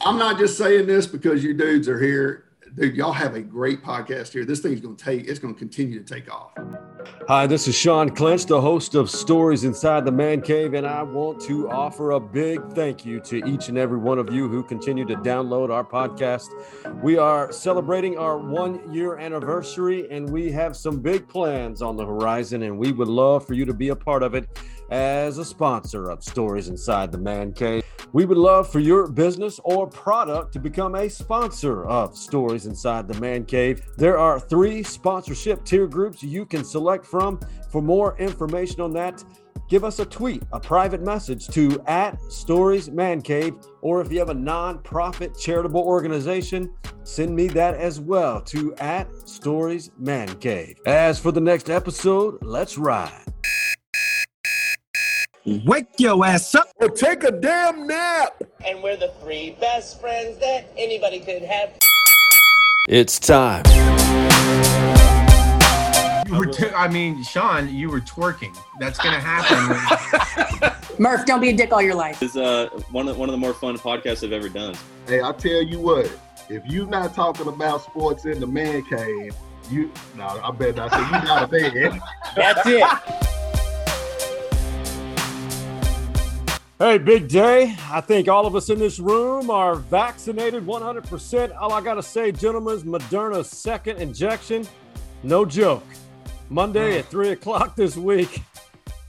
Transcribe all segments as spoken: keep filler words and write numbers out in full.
I'm not just saying this because you dudes are here. Dude, y'all have a great podcast here. This thing's going to take, it's going to continue to take off. Hi, this is Sean Clinch, the host of Stories Inside the Man Cave, and I want to offer a big thank you to each and every one of you who continue to download our podcast. We are celebrating our one-year anniversary, and we have some big plans on the horizon, and we would love for you to be a part of it as a sponsor of Stories Inside the Man Cave. We would love for your business or product to become a sponsor of Stories Inside the Man Cave. There are three sponsorship tier groups you can select from. For more information on that, give us a tweet, a private message to at Stories Man Cave, or if you have a nonprofit charitable organization, send me that as well to at Stories Man Cave. As for the next episode, let's ride. Wake your ass up or take a damn nap. And we're the three best friends that anybody could have. It's time. You were t- I mean, Sean, you were twerking. That's going to happen. Murph, don't be a dick all your life. It's uh, one of, one of the more fun podcasts I've ever done. Hey, I tell you what, if you're not talking about sports in the man cave, you, no, I bet not. So you're not a man. That's it. Hey, big day. I think all of us in this room are vaccinated one hundred percent. All I got to say, gentlemen, is Moderna's second injection. No joke. Monday at three o'clock this week.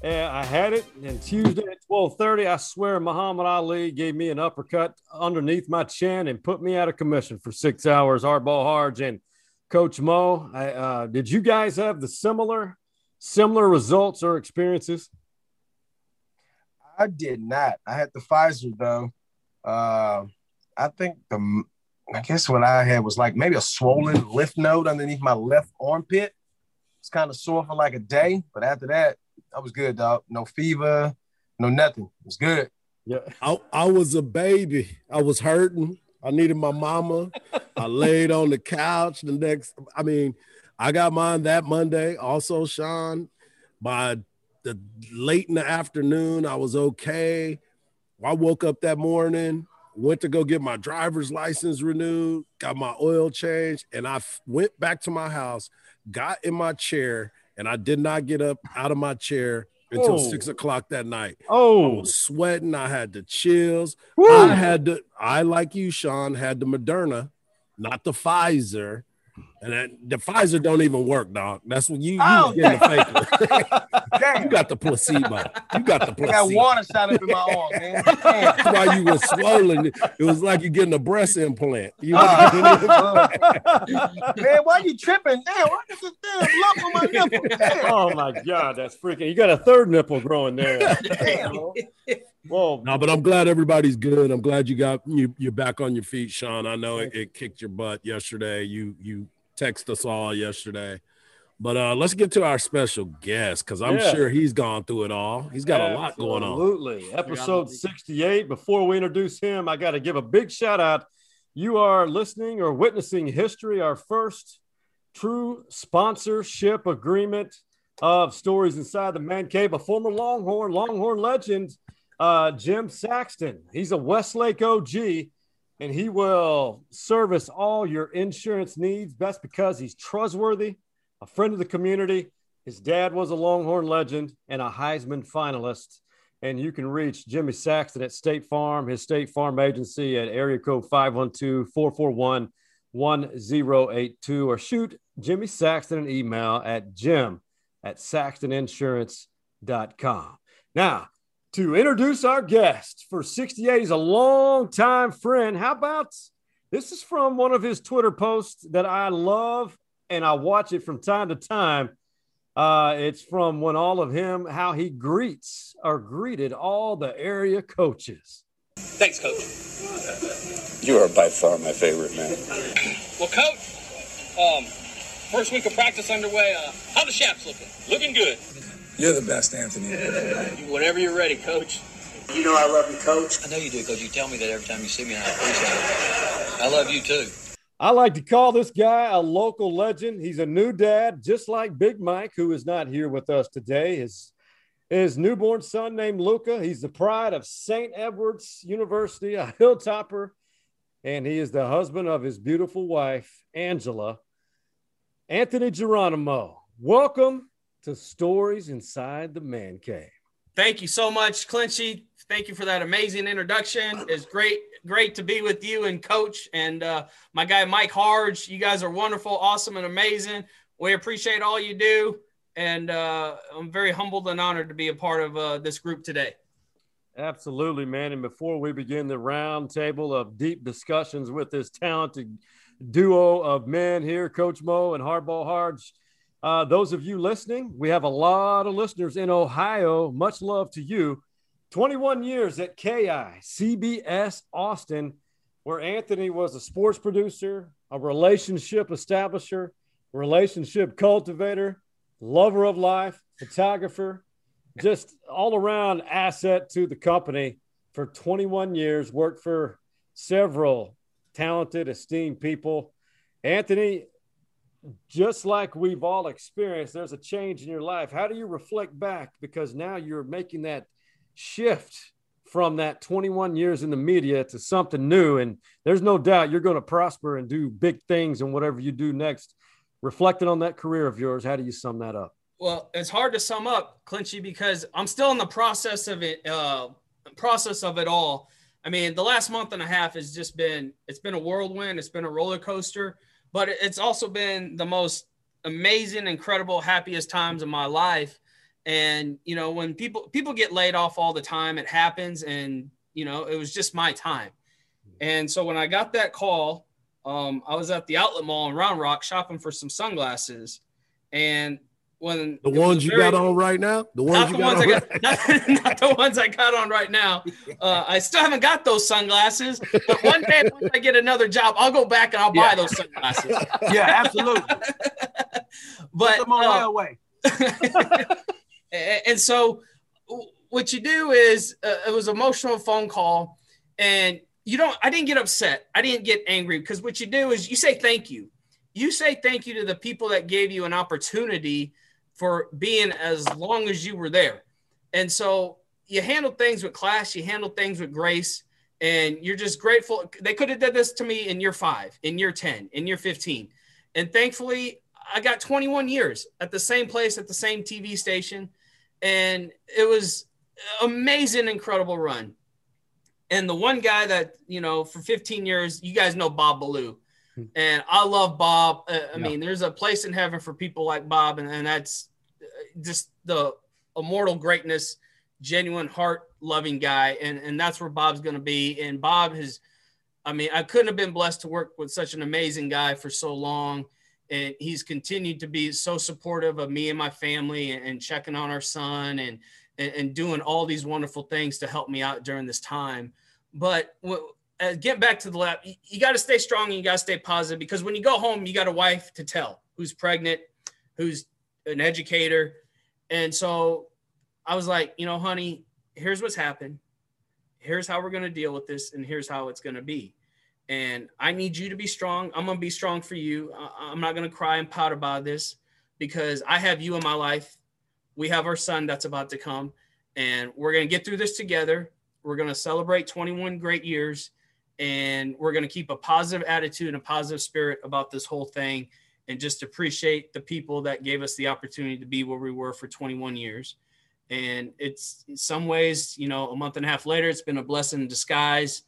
And I had it. And Tuesday at twelve thirty, I swear Muhammad Ali gave me an uppercut underneath my chin and put me out of commission for six hours. Art Hardge and Coach Mo, I, uh, did you guys have the similar, similar results or experiences? I did not. I had the Pfizer, though. Uh, I think the – I guess what I had was like maybe a swollen lymph node underneath my left armpit. It's kind of sore for like a day, but after that, I was good, dog. No fever, no nothing. It was good. Yeah, I, I was a baby. I was hurting. I needed my mama. I laid on the couch the next – I mean, I got mine that Monday. Also, Sean, my – The late in the afternoon, I was okay. I woke up that morning, went to go get my driver's license renewed, got my oil changed, and I f- went back to my house, got in my chair, and I did not get up out of my chair until oh. six o'clock that night. Oh, I was sweating. I had the chills. Woo. I had the, I like you, Sean, had the Moderna, not the Pfizer. And that, the Pfizer don't even work, dog. That's when you, you oh, get the fake. You got the placebo. You got the placebo. I got water shot up in my arm, man. That's why you were swollen. It was like you getting a breast implant. You know, man, why you tripping? Damn, why is this damn lump on my nipple? Damn. Oh my God, that's freaking. You got a third nipple growing there. Damn. Whoa. No, but I'm glad everybody's good. I'm glad you got you you're back on your feet, Sean. I know it, it kicked your butt yesterday. You you text us all yesterday. But uh, let's get to our special guest because I'm yeah. sure he's gone through it all. He's got Absolutely. a lot going on. Absolutely. Episode sixty-eight. Before we introduce him, I got to give a big shout out. You are listening or witnessing history, our first true sponsorship agreement of Stories Inside the Man Cave, a former Longhorn, Longhorn legend, uh, Jim Saxton. He's a Westlake O G. And he will service all your insurance needs best because he's trustworthy, a friend of the community. His dad was a Longhorn legend and a Heisman finalist. And you can reach Jimmy Saxton at State Farm, his State Farm agency at area code five one two, four four one, one zero eight two, or shoot Jimmy Saxton an email at jim at saxton insurance dot com. Now, to introduce our guest for sixty-eight, he's a longtime friend. How about this is from one of his Twitter posts that I love and I watch it from time to time. Uh, it's from when all of him, how he greets or greeted all the area coaches. Thanks, Coach. You are by far my favorite, man. Well, Coach, um, first week of practice underway. Uh, how the Shaps looking? Looking good. You're the best, Anthony. Whenever you're ready, Coach. You know I love you, Coach. I know you do, Coach. You tell me that every time you see me, and I appreciate it. I love you, too. I like to call this guy a local legend. He's a new dad, just like Big Mike, who is not here with us today. His, his newborn son named Luca. He's the pride of Saint Edward's University, a hilltopper, and he is the husband of his beautiful wife, Angela. Anthony Geronimo, welcome to Stories Inside the Man Cave. Thank you so much, Clinchy. Thank you for that amazing introduction. It's great, great to be with you and Coach and uh, my guy Mike Hardge. You guys are wonderful, awesome, and amazing. We appreciate all you do, and uh, I'm very humbled and honored to be a part of uh, this group today. Absolutely, man. And before we begin the round table of deep discussions with this talented duo of men here, Coach Mo and Hardball Hardge, uh, those of you listening, we have a lot of listeners in Ohio. Much love to you. twenty-one years at K I C B S Austin, where Anthony was a sports producer, a relationship establisher, relationship cultivator, lover of life, photographer, just all-around asset to the company for twenty-one years, worked for several talented, esteemed people. Anthony, just like we've all experienced, there's a change in your life. How do you reflect back? Because now you're making that shift from that twenty-one years in the media to something new, and there's no doubt you're going to prosper and do big things in whatever you do next. Reflecting on that career of yours, how do you sum that up? Well, it's hard to sum up, Clinchy, because I'm still in the process of it uh process of it all. I mean, the last month and a half has just been it's been a whirlwind, it's been a roller coaster, but it's also been the most amazing, incredible, happiest times of my life. And, you know, when people, people get laid off all the time, it happens. And, you know, it was just my time. And so when I got that call, um, I was at the outlet mall in Round Rock shopping for some sunglasses. And when the ones very, you got on right now, the ones, you the got ones on I got, right not, not the ones I got on right now. Uh, I still haven't got those sunglasses, but one day when I get another job, I'll go back and I'll yeah. buy those sunglasses. Yeah, absolutely. But put them on my way. And so what you do is uh, it was an emotional phone call, and you don't, I didn't get upset. I didn't get angry, because what you do is you say, thank you. You say, thank you to the people that gave you an opportunity for being as long as you were there. And so you handle things with class, you handle things with grace, and you're just grateful. They could have did this to me in year five, in year ten, in year fifteen. And thankfully I got twenty-one years at the same place, at the same T V station. And it was amazing, incredible run. And the one guy that, you know, for fifteen years, you guys know Bob Ballou. And I love Bob. Uh, I yeah. mean, there's a place in heaven for people like Bob. And, and that's just the immortal greatness, genuine, heart-loving guy. And, and that's where Bob's going to be. And Bob has, I mean, I couldn't have been blessed to work with such an amazing guy for so long. And he's continued to be so supportive of me and my family, and, and checking on our son, and, and, and doing all these wonderful things to help me out during this time. But uh, getting back to the lab, you, you got to stay strong and you got to stay positive, because when you go home, you got a wife to tell who's pregnant, who's an educator. And so I was like, you know, honey, here's what's happened. Here's how we're going to deal with this. And here's how it's going to be. And I need you to be strong. I'm going to be strong for you. I'm not going to cry and pout about this, because I have you in my life. We have our son that's about to come, and we're going to get through this together. We're going to celebrate twenty-one great years, and we're going to keep a positive attitude and a positive spirit about this whole thing, and just appreciate the people that gave us the opportunity to be where we were for twenty-one years. And it's, in some ways, you know, a month and a half later, it's been a blessing in disguise.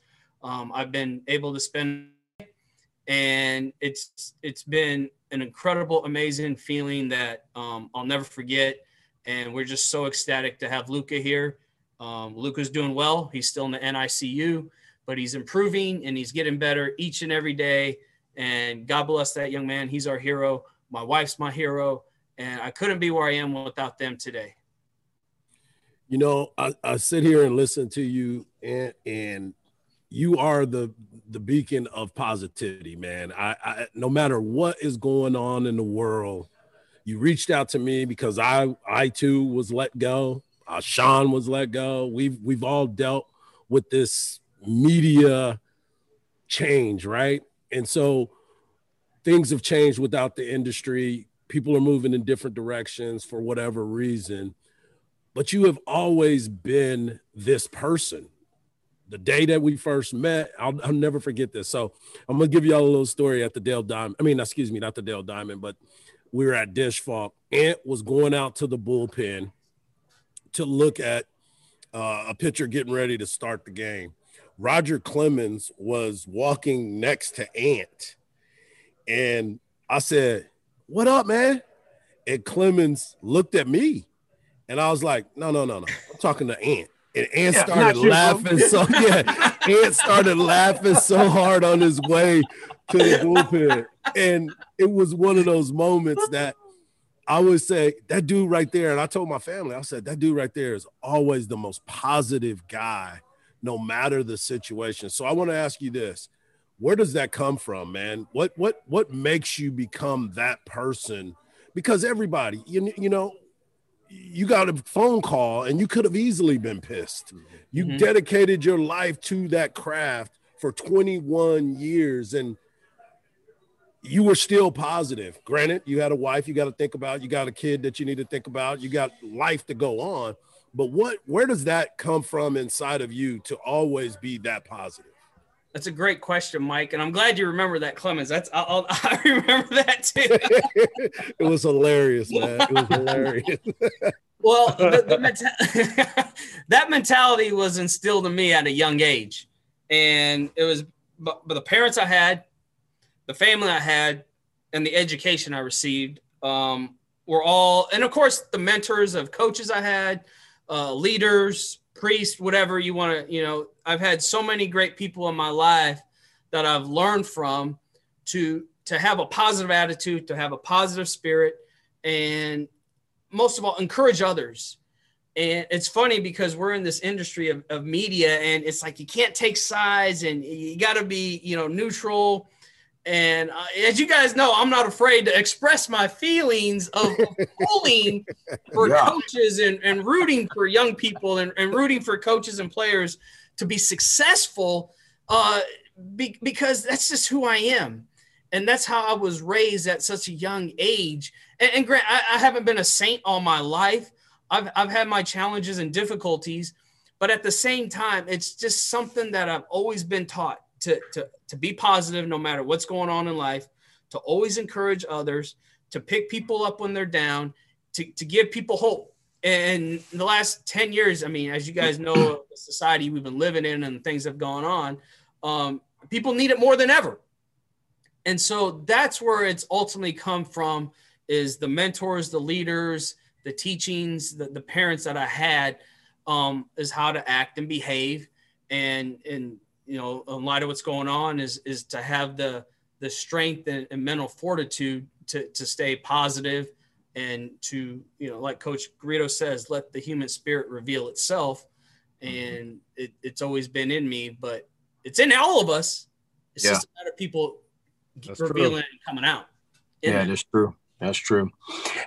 Um, I've been able to spend, and it's it's been an incredible, amazing feeling that um, I'll never forget. And we're just so ecstatic to have Luca here. Um, Luca's doing well. He's still in the N I C U, but he's improving and he's getting better each and every day. And God bless that young man. He's our hero. My wife's my hero. And I couldn't be where I am without them today. You know, I, I sit here and listen to you, and, and you are the the beacon of positivity, man. I, I no matter what is going on in the world, you reached out to me, because I I too was let go. Uh, Sean was let go. We've we've all dealt with this media change, right? And so things have changed without the industry. People are moving in different directions for whatever reason, but you have always been this person the day that we first met, I'll, I'll never forget this. So I'm going to give y'all a little story at the Dale Diamond. I mean, excuse me, not the Dale Diamond, but we were at Dish Falk. Ant was going out to the bullpen to look at uh, a pitcher getting ready to start the game. Roger Clemens was walking next to Ant. And I said, "What up, man?" And Clemens looked at me. And I was like, no, no, no, no. I'm talking to Ant. And Ant yeah, started laughing. So, yeah, Ant started laughing so hard on his way to the bullpen. And it was one of those moments that I would say, that dude right there, and I told my family, I said, that dude right there is always the most positive guy, no matter the situation. So I want to ask you this. Where does that come from, man? What what what makes you become that person? Because everybody, you, you know, you got a phone call and you could have easily been pissed. You mm-hmm. dedicated your life to that craft for twenty-one years and you were still positive. Granted, you had a wife you got to think about. You got a kid that you need to think about. You got life to go on. But what, where does that come from inside of you to always be that positive? That's a great question, Mike. And I'm glad you remember that, Clemens. That's I'll, I remember that too. It was hilarious, man. It was hilarious. Well, the, the meta- that mentality was instilled in me at a young age. And it was by the parents I had, the family I had, and the education I received um, were all, and of course, the mentors of coaches I had, uh, leaders, priest, whatever you want to, you know, I've had so many great people in my life that I've learned from to, to have a positive attitude, to have a positive spirit, and most of all, encourage others. And it's funny because we're in this industry of, of media, and it's like, you can't take sides and you gotta be, you know, neutral. And uh, as you guys know, I'm not afraid to express my feelings of pulling for yeah. coaches and, and rooting for young people and, and rooting for coaches and players to be successful uh, be, because that's just who I am. And that's how I was raised at such a young age. And, and Grant, I, I haven't been a saint all my life. I've, I've had my challenges and difficulties, but at the same time, it's just something that I've always been taught. To, to, to be positive no matter what's going on in life, to always encourage others, to pick people up when they're down, to, to give people hope. And in the last ten years, I mean, as you guys know, the society we've been living in and things have gone on, um, people need it more than ever. And so that's where it's ultimately come from, is the mentors, the leaders, the teachings, the, the parents that I had, um, is how to act and behave and and you know, in light of what's going on, is is to have the the strength and, and mental fortitude to to stay positive and to, you know, like Coach Garrido says, let the human spirit reveal itself. And it, it's always been in me, but it's in all of us. It's yeah. just a matter of people That's revealing true. And coming out. Yeah, that's true. That's true.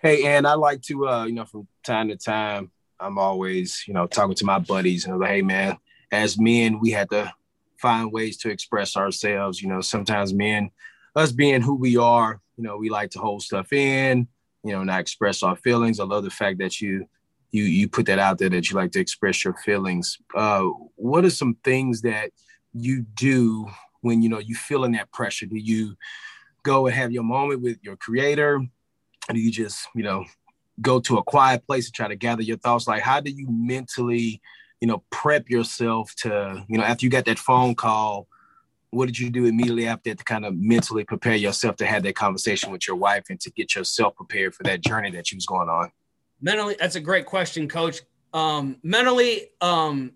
Hey, and I like to, uh, you know, from time to time, I'm always, you know, talking to my buddies and I'm like, hey, man, as men, we had to find ways to express ourselves. You know, sometimes men, us being who we are, you know, we like to hold stuff in, you know, not express our feelings. I love the fact that you, you, you put that out there, that you like to express your feelings. Uh, what are some things that you do when, you know, you feeling that pressure? Do you go and have your moment with your creator? Or do you just, you know, go to a quiet place and try to gather your thoughts? Like, how do you mentally, you know, prep yourself to, you know, after you got that phone call, what did you do immediately after that to kind of mentally prepare yourself to have that conversation with your wife and to get yourself prepared for that journey that you was going on? Mentally, that's a great question, Coach. Um, mentally, um,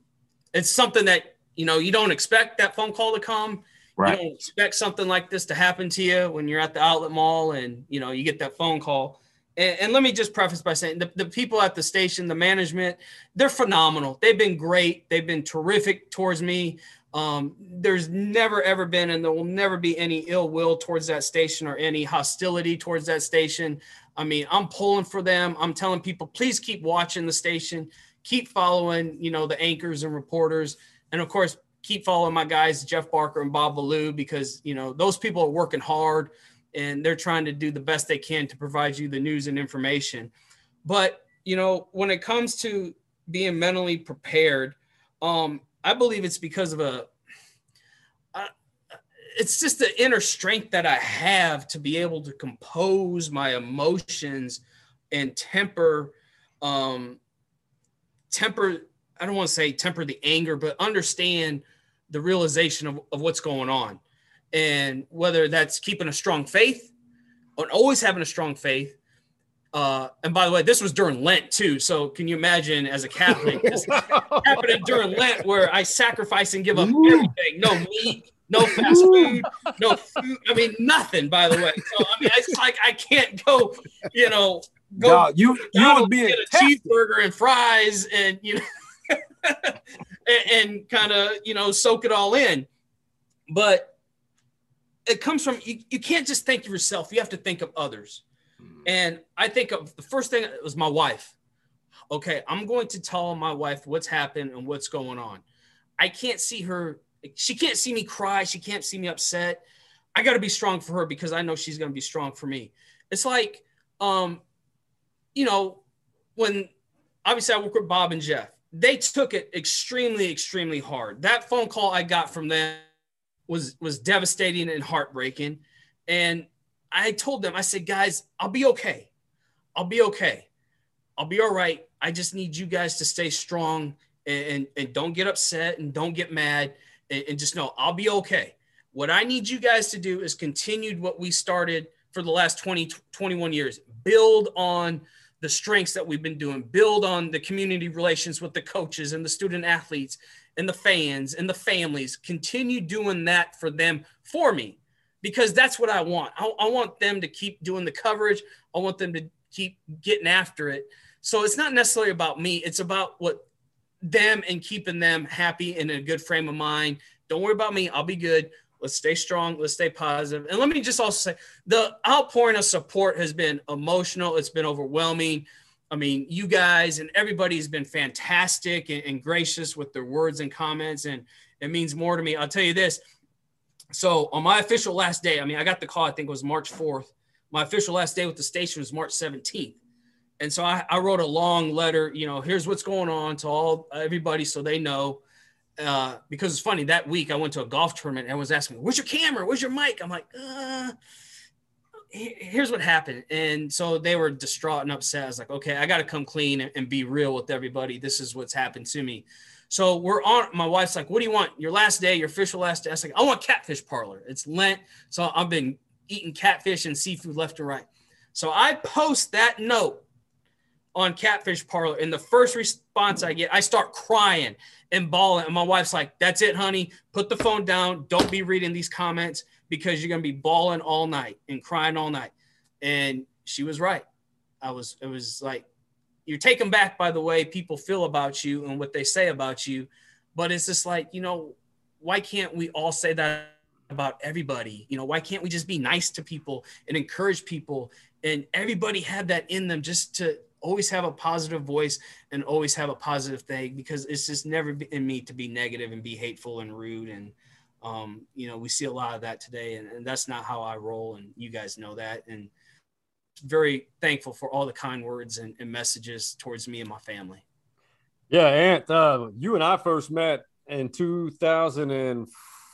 it's something that, you know, you don't expect that phone call to come. Right. You don't expect something like this to happen to you when you're at the outlet mall and, you know, you get that phone call. And, and let me just preface by saying the, the people at the station, the management, they're phenomenal. They've been great. They've been terrific towards me. Um, there's never, ever been, and there will never be any ill will towards that station or any hostility towards that station. I mean, I'm pulling for them. I'm telling people, please keep watching the station. Keep following, you know, the anchors and reporters. And, of course, keep following my guys, Jeff Barker and Bob Ballou, because, you know, those people are working hard. And they're trying to do the best they can to provide you the news and information. But, you know, when it comes to being mentally prepared, um, I believe it's because of a uh, – it's just the inner strength that I have to be able to compose my emotions and temper um, – temper – I don't want to say temper the anger, but understand the realization of, of what's going on. And whether that's keeping a strong faith or always having a strong faith, Uh, and by the way, this was during Lent too. So can you imagine as a Catholic, this happening during Lent where I sacrifice and give up Ooh. everything, no meat, no fast food, no food. I mean, nothing, by the way. So I mean, it's like, I can't go, you know, go no, you, you would be get a cheeseburger and fries and, you know, and, and kind of, you know, soak it all in. But it comes from, you, you can't just think of yourself. You have to think of others. And I think of the first thing was my wife. Okay, I'm going to tell my wife what's happened and what's going on. I can't see her. She can't see me cry. She can't see me upset. I got to be strong for her because I know she's going to be strong for me. It's like, um, you know, when obviously I work with Bob and Jeff, they took it extremely, extremely hard. That phone call I got from them was, was devastating and heartbreaking. And I told them, I said, guys, I'll be okay. I'll be okay. I'll be all right. I just need you guys to stay strong and, and, and don't get upset and don't get mad and, and just know I'll be okay. What I need you guys to do is continue what we started for the last twenty, twenty-one years. Build on the strengths that we've been doing. Build on the community relations with the coaches and the student athletes and the fans and the families. Continue doing that for them, for me. Because that's what I want. I, I want them to keep doing the coverage. I want them to keep getting after it. So it's not necessarily about me. It's about what them and keeping them happy and in a good frame of mind. Don't worry about me. I'll be good. Let's stay strong. Let's stay positive. And let me just also say the outpouring of support has been emotional. It's been overwhelming. I mean, you guys and everybody has been fantastic and, and gracious with their words and comments. And it means more to me. I'll tell you this. So on my official last day, I mean, I got the call, I think it was March fourth. My official last day with the station was March seventeenth. And so I, I wrote a long letter, you know, here's what's going on to all everybody so they know. Uh, because it's funny, that week I went to a golf tournament and everyone was asking me, where's your camera? Where's your mic? I'm like, uh, here's what happened. And so they were distraught and upset. I was like, okay, I got to come clean and, and be real with everybody. This is what's happened to me. So we're on, my wife's like, what do you want? Your last day, your official last day. I was like, I want catfish parlor. It's Lent. So I've been eating catfish and seafood left and right. So I post that note on catfish parlor. And the first response I get, I start crying and bawling. And my wife's like, that's it, honey. Put the phone down. Don't be reading these comments because you're going to be bawling all night and crying all night. And she was right. I was, it was like, you're taken back by the way people feel about you and what they say about you. But it's just like, you know, why can't we all say that about everybody? You know, why can't we just be nice to people and encourage people? And everybody had that in them just to always have a positive voice and always have a positive thing, because it's just never in me to be negative and be hateful and rude. And, um, you know, we see a lot of that today, and, and that's not how I roll. And you guys know that. And very thankful for all the kind words and, and messages towards me and my family. Yeah, Ant, uh, you and I first met in two thousand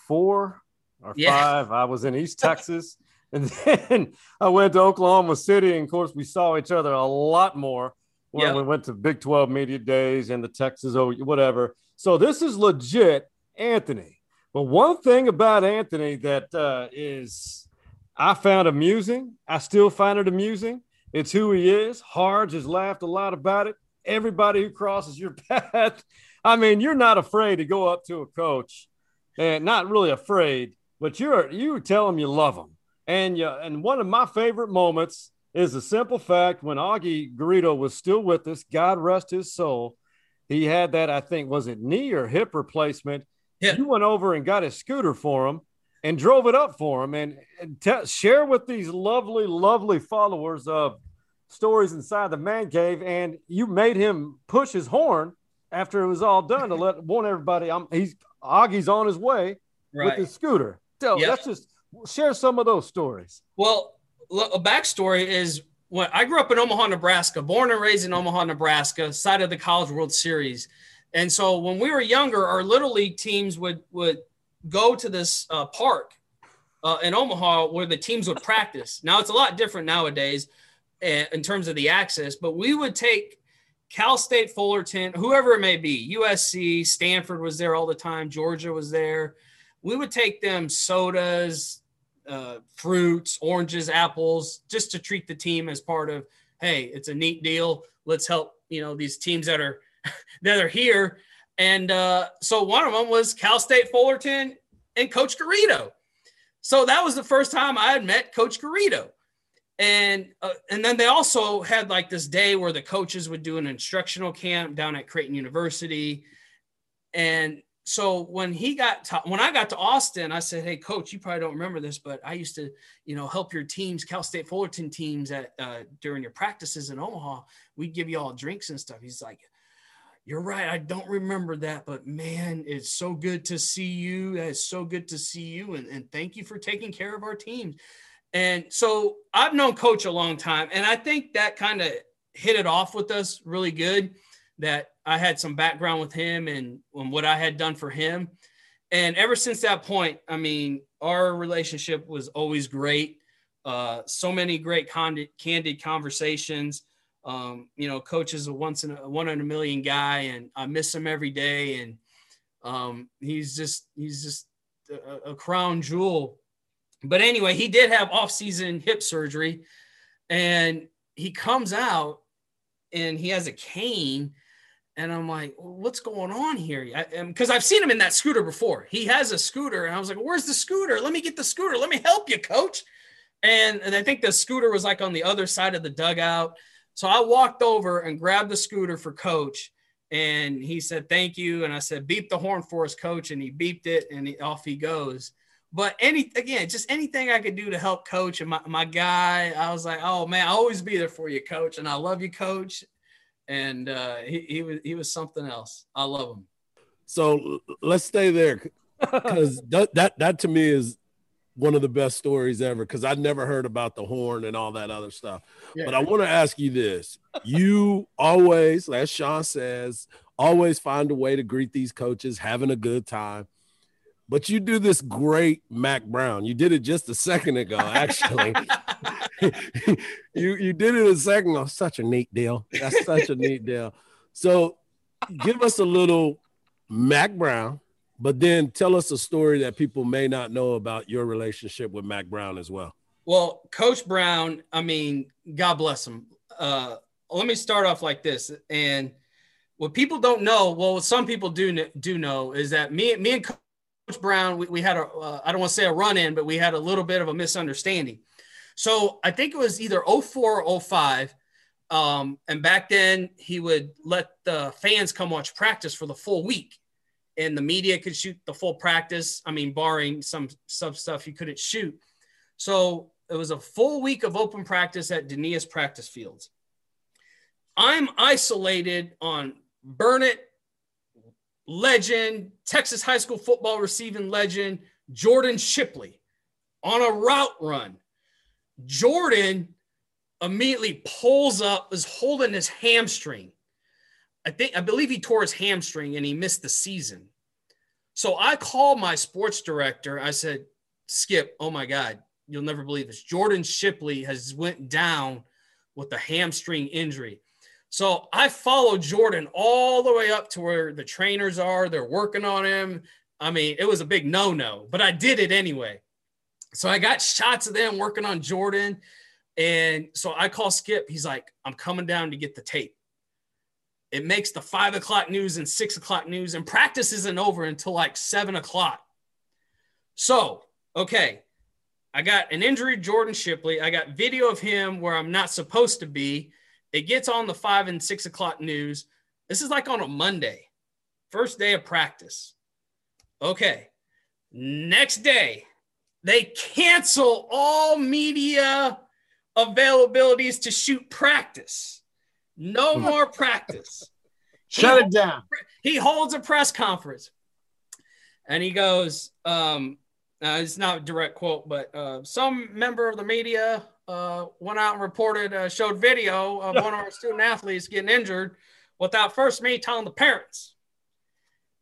four or yeah. five. I was in East Texas, and then I went to Oklahoma City, and, of course, we saw each other a lot more when yeah. we went to Big twelve Media Days and the Texas or whatever. So this is legit Anthony. But one thing about Anthony that uh, is – I found amusing. I still find it amusing. It's who he is. Hardge has laughed a lot about it. Everybody who crosses your path. I mean, you're not afraid to go up to a coach, and not really afraid, but you're you tell them you love them. And you, and one of my favorite moments is the simple fact when Augie Garrido was still with us, God rest his soul. He had that, I think, was it knee or hip replacement? Yeah. You went over and got his scooter for him. And drove it up for him, and, and t- share with these lovely, lovely followers of Stories Inside the Man Cave. And you made him push his horn after it was all done to let warn everybody. I'm he's Augie's on his way right. with his scooter. So yep. Let's just share some of those stories. Well, a backstory is when I grew up in Omaha, Nebraska, born and raised in Omaha, Nebraska, site of the College World Series. And so when we were younger, our little league teams would, would go to this uh, park uh, in Omaha where the teams would practice. Now it's a lot different nowadays in terms of the access, but we would take Cal State Fullerton, whoever it may be, U S C, Stanford was there all the time, Georgia was there. We would take them sodas, uh, fruits, oranges, apples, just to treat the team as part of, hey, it's a neat deal. Let's help, you know, these teams that are that are here. And uh, so one of them was Cal State Fullerton and Coach Garrido. So that was the first time I had met Coach Garrido. And uh, and then they also had like this day where the coaches would do an instructional camp down at Creighton University. And so when he got to, when I got to Austin, I said, hey, Coach, you probably don't remember this, but I used to, you know, help your teams, Cal State Fullerton teams at uh, during your practices in Omaha. We'd give you all drinks and stuff. He's like, you're right. I don't remember that, but man, it's so good to see you. It's so good to see you. And, and thank you for taking care of our teams. And so I've known Coach a long time, and I think that kind of hit it off with us really good, that I had some background with him and, and what I had done for him. And ever since that point, I mean, our relationship was always great. Uh, so many great candid, candid conversations. Um, you know, Coach is a once in a one in a million guy, and I miss him every day. And um, he's just, he's just a, a crown jewel. But anyway, he did have off-season hip surgery, and he comes out and he has a cane. And I'm like, what's going on here? Because I've seen him in that scooter before. He has a scooter. And I was like, where's the scooter? Let me get the scooter. Let me help you, Coach. And, and I think the scooter was like on the other side of the dugout. So I walked over and grabbed the scooter for Coach. And he said, thank you. And I said, beep the horn for us, Coach. And he beeped it, and he, off he goes. But any again, just anything I could do to help Coach and my, my guy, I was like, oh man, I'll always be there for you, Coach, and I love you, Coach. And uh, he, he was he was something else. I love him. So let's stay there, because that, that that to me is one of the best stories ever. Because I never heard about the horn and all that other stuff. Yeah. But I want to ask you this: you always, as Sean says, always find a way to greet these coaches, having a good time. But you do this great Mac Brown. You did it just a second ago, actually. you you did it a second ago. Such a neat deal. That's such a neat deal. So give us a little Mac Brown, but then tell us a story that people may not know about your relationship with Mac Brown as well. Well, Coach Brown, I mean, God bless him. Uh, let me start off like this. And what people don't know, well, what some people do, do know is that me, me and Coach Coach Brown, we, we had a, uh, I don't want to say a run-in, but we had a little bit of a misunderstanding. So I think it was either oh four or oh five. Um, and back then he would let the fans come watch practice for the full week, and the media could shoot the full practice. I mean, barring some, some stuff you couldn't shoot. So it was a full week of open practice at Dania's practice fields. I'm isolated on Burnet, legend, Texas high school football receiving legend, Jordan Shipley, on a route run. Jordan immediately pulls up, is holding his hamstring. I think, I believe he tore his hamstring and he missed the season. So I called my sports director. I said, Skip, oh my God, you'll never believe this. Jordan Shipley has went down with a hamstring injury. So I followed Jordan all the way up to where the trainers are. They're working on him. I mean, it was a big no-no, but I did it anyway. So I got shots of them working on Jordan. And so I call Skip. He's like, I'm coming down to get the tape. It makes the five o'clock news and six o'clock news, and practice isn't over until like seven o'clock. So, okay, I got an injury, Jordan Shipley. I got video of him where I'm not supposed to be. It gets on the five and six o'clock news. This is like on a Monday, first day of practice. Okay. Next day, they cancel all media availabilities to shoot practice. No more practice. Shut it down. He holds a press conference and he goes, um, uh, it's not a direct quote, but uh, some member of the media Uh, went out and reported, uh, showed video of one of our student athletes getting injured without first me telling the parents.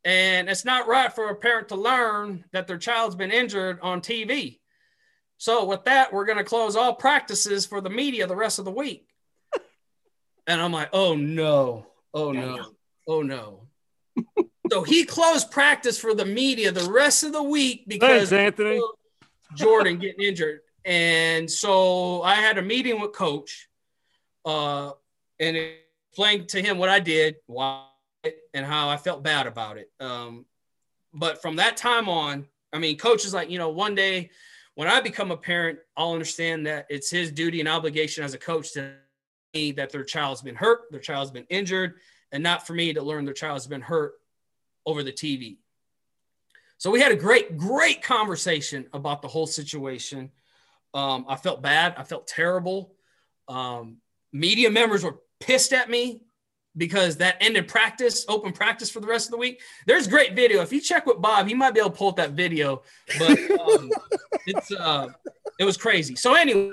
And it's not right for a parent to learn that their child's been injured on T V. So with that, we're going to close all practices for the media the rest of the week. And I'm like, oh, no, oh, no, oh, no. So he closed practice for the media the rest of the week because Thanks, Anthony. Jordan getting injured. And so I had a meeting with Coach uh, and explained to him what I did, why, and how I felt bad about it. Um, but from that time on, I mean, Coach is like, you know, one day when I become a parent, I'll understand that it's his duty and obligation as a coach to me that their child's been hurt, their child's been injured, and not for me to learn their child's been hurt over the T V. So we had a great, great conversation about the whole situation. Um, I felt bad. I felt terrible. Um, media members were pissed at me because that ended practice, open practice for the rest of the week. There's great video. If you check with Bob, he might be able to pull up that video. But um, it's uh, it was crazy. So anyway,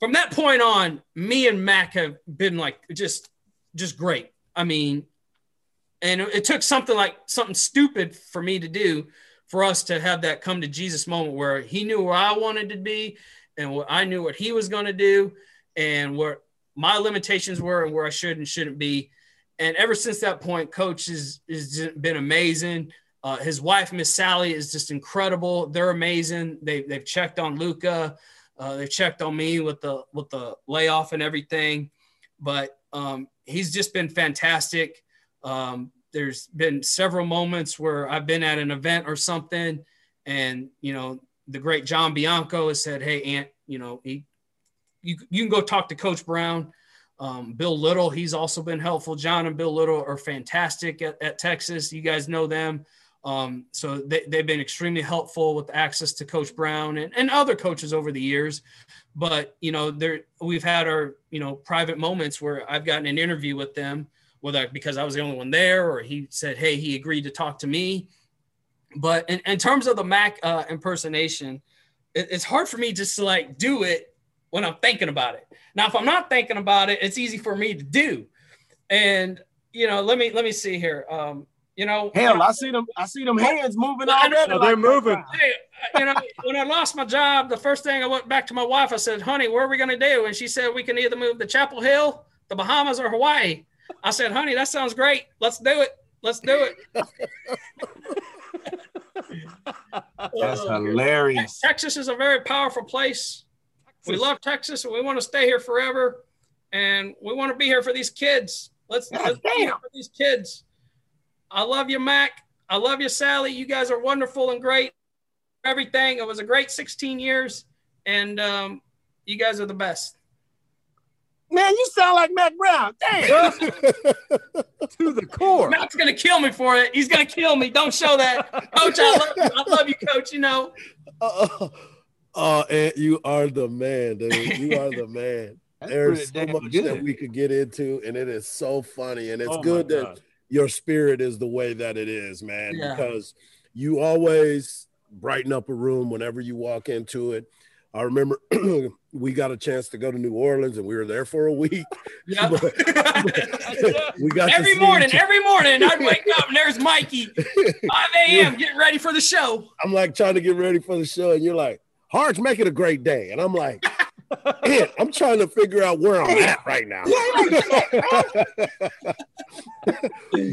from that point on, me and Mac have been like just just great. I mean, and it, it took something like something stupid for me to do for us to have that come to Jesus moment where he knew where I wanted to be and what I knew what he was going to do and where my limitations were and where I should and shouldn't be. And ever since that point, Coach has been amazing. Uh, his wife, Miss Sally, is just incredible. They're amazing. They, they've checked on Luca. Uh, they've checked on me with the, with the layoff and everything. But um, he's just been fantastic. Um, There's been several moments where I've been at an event or something and, you know, the great John Bianco has said, hey, Aunt, you know, he, you, you can go talk to Coach Brown. Um, Bill Little, he's also been helpful. John and Bill Little are fantastic at, at Texas. You guys know them. Um, so they, they've been extremely helpful with access to Coach Brown and, and other coaches over the years. But, you know, there we've had our, you know, private moments where I've gotten an interview with them, whether because I was the only one there or he said, hey, he agreed to talk to me. But in, in terms of the Mac uh, impersonation, it, it's hard for me just to like do it when I'm thinking about it. Now, if I'm not thinking about it, it's easy for me to do. And, you know, let me, let me see here. Um, you know, hell, I, I see them. I see them hands moving. I know, no, they're like, moving. Hey, you know, when I lost my job, the first thing I went back to my wife, I said, honey, what are we going to do? And she said, we can either move to Chapel Hill, the Bahamas or Hawaii. I said, honey, that sounds great. Let's do it. Let's do it. That's hilarious. Texas is a very powerful place. We love Texas and we want to stay here forever. And we want to be here for these kids. Let's, let's be here for these kids. I love you, Mac. I love you, Sally. You guys are wonderful and great. Everything. It was a great sixteen years. And um, you guys are the best. Man, you sound like Mac Brown. Damn. To the core. Mac's going to kill me for it. He's going to kill me. Don't show that. Coach, I love you. I love you, Coach, you know. Uh, uh, and you are the man, dude. You are the man. There's so much good that we could get into, and it is so funny. And it's oh good that your spirit is the way that it is, man, yeah. Because you always brighten up a room whenever you walk into it. I remember we got a chance to go to New Orleans and we were there for a week. Yep. But, but we got every morning, every morning I'd wake up and there's Mikey, five a.m. getting ready for the show. I'm like trying to get ready for the show and you're like, Hardge, make it a great day. And I'm like, man, I'm trying to figure out where I'm at right now.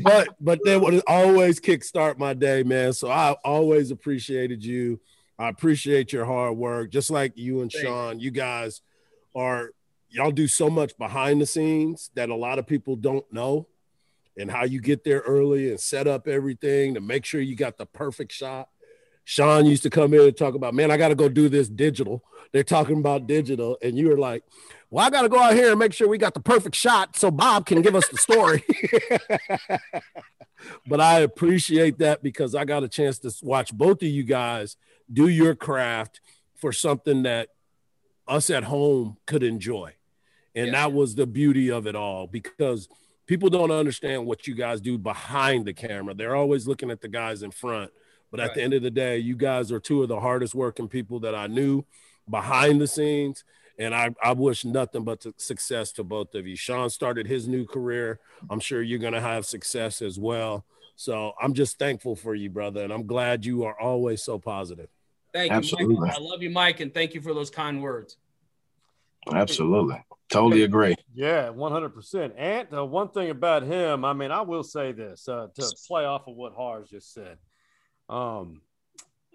but, but that would always kickstart my day, man. So I always appreciated you. I appreciate your hard work. Just like you and Sean, you guys are, y'all do so much behind the scenes that a lot of people don't know, and how you get there early and set up everything to make sure you got the perfect shot. Sean used to come in and talk about, man, I got to go do this digital. They're talking about digital. And you were like, well, I got to go out here and make sure we got the perfect shot so Bob can give us the story. But I appreciate that because I got a chance to watch both of you guys do your craft for something that us at home could enjoy. And yeah. That was the beauty of it all, because people don't understand what you guys do behind the camera. They're always looking at the guys in front. But right. At the end of the day, you guys are two of the hardest working people that I knew behind the scenes. And I, I wish nothing but success to both of you. Sean started his new career. I'm sure you're going to have success as well. So I'm just thankful for you, brother, and I'm glad you are always so positive. Thank Absolutely. you, Mike. I love you, Mike, and thank you for those kind words. Absolutely. Totally agree. Yeah, one hundred percent. And uh, one thing about him, I mean, I will say this, uh, to play off of what Hardge just said. Um,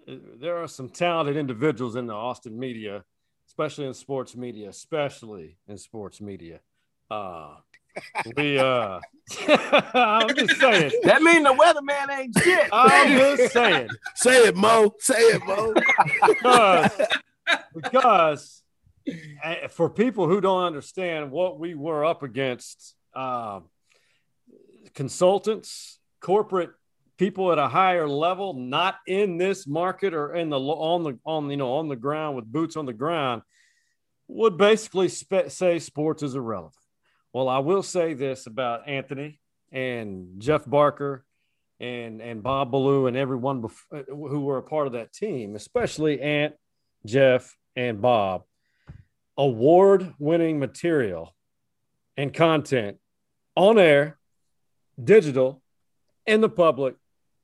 there are some talented individuals in the Austin media, especially in sports media, especially in sports media. Uh, we, uh, I'm just saying. That mean the weatherman ain't shit. I'm just saying. Say it, Mo. Say it, Mo. because, because for people who don't understand what we were up against, uh, consultants, corporate people at a higher level, not in this market or in the on the on you know on the ground with boots on the ground, would basically spe- say sports is irrelevant. Well, I will say this about Anthony and Jeff Barker and and Bob Ballou and everyone before, who were a part of that team, especially Ant, Jeff, and Bob. Award-winning material and content on air, digital, in the public,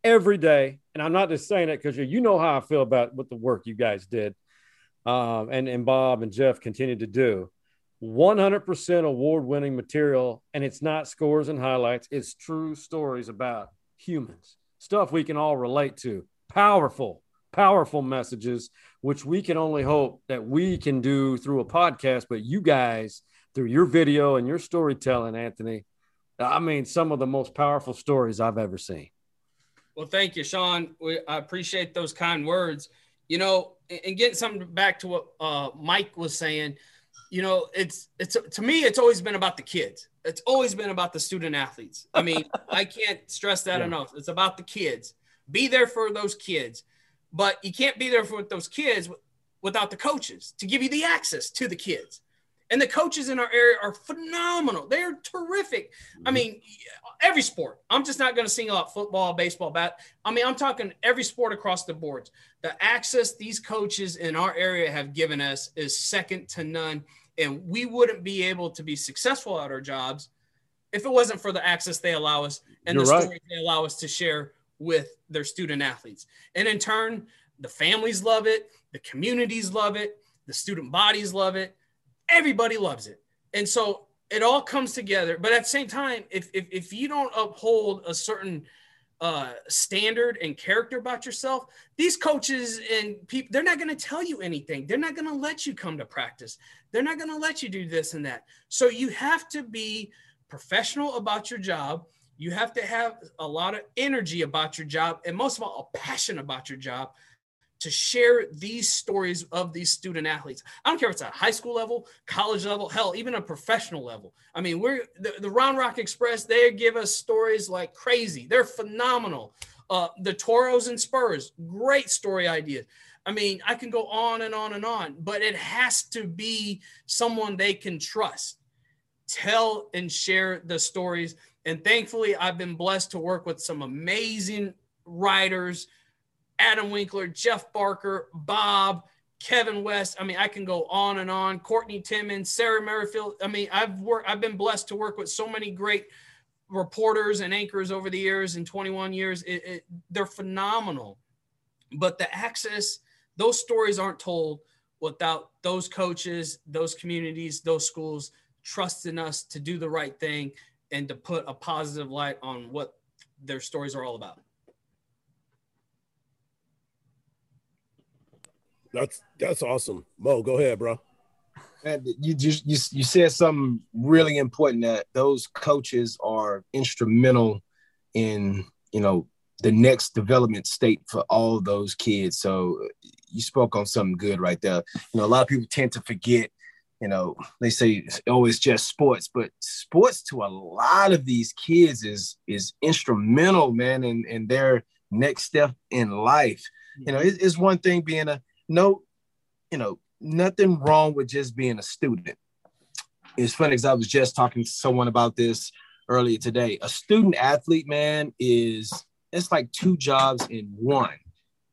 every day. And I'm not just saying it because you, you know how I feel about what the work you guys did, um, and, and Bob and Jeff continue to do. one hundred percent award-winning material, and it's not scores and highlights. It's true stories about humans, stuff we can all relate to, powerful Powerful messages, which we can only hope that we can do through a podcast, but you guys, through your video and your storytelling, Anthony, I mean, some of the most powerful stories I've ever seen. Well, thank you, Sean. We, I appreciate those kind words. You know, and getting something back to what uh, Mike was saying, you know, it's it's to me, it's always been about the kids. It's always been about the student athletes. I mean, I can't stress that yeah. enough. It's about the kids. Be there for those kids. But you can't be there for those kids without the coaches to give you the access to the kids. And the coaches in our area are phenomenal. They're terrific. I mean, every sport. I'm just not going to single out football, baseball, bat. I mean, I'm talking every sport across the board. The access these coaches in our area have given us is second to none. And we wouldn't be able to be successful at our jobs if it wasn't for the access they allow us and You're the right. stories they allow us to share with their student athletes. And in turn, the families love it, the communities love it, the student bodies love it, everybody loves it. And so it all comes together. But at the same time, if if, if you don't uphold a certain uh, standard and character about yourself, these coaches and people, they're not gonna tell you anything. They're not gonna let you come to practice. They're not gonna let you do this and that. So you have to be professional about your job. You have to have a lot of energy about your job, and most of all, a passion about your job to share these stories of these student athletes. I don't care if it's at high school level, college level, hell, even a professional level. I mean, we're the, the Round Rock Express, they give us stories like crazy. They're phenomenal. Uh, the Toros and Spurs, great story ideas. I mean, I can go on and on and on, but it has to be someone they can trust. Tell and share the stories. And thankfully, I've been blessed to work with some amazing writers, Adam Winkler, Jeff Barker, Bob, Kevin West. I mean, I can go on and on. Courtney Timmons, Sarah Merrifield. I mean, I've worked, I've been blessed to work with so many great reporters and anchors over the years in twenty-one years. It, it, they're phenomenal. But the access, those stories aren't told without those coaches, those communities, those schools trusting us to do the right thing and to put a positive light on what their stories are all about. That's that's awesome. Mo, go ahead, bro. And you just you, you said something really important, that those coaches are instrumental in, you know, the next development state for all those kids. So you spoke on something good right there. You know, a lot of people tend to forget. You know, they say, oh, it's just sports, but sports to a lot of these kids is is instrumental, man, in, in their next step in life. You know, it, it's one thing being a no, you know, nothing wrong with just being a student. It's funny because I was just talking to someone about this earlier today. A student athlete, man, is it's like two jobs in one.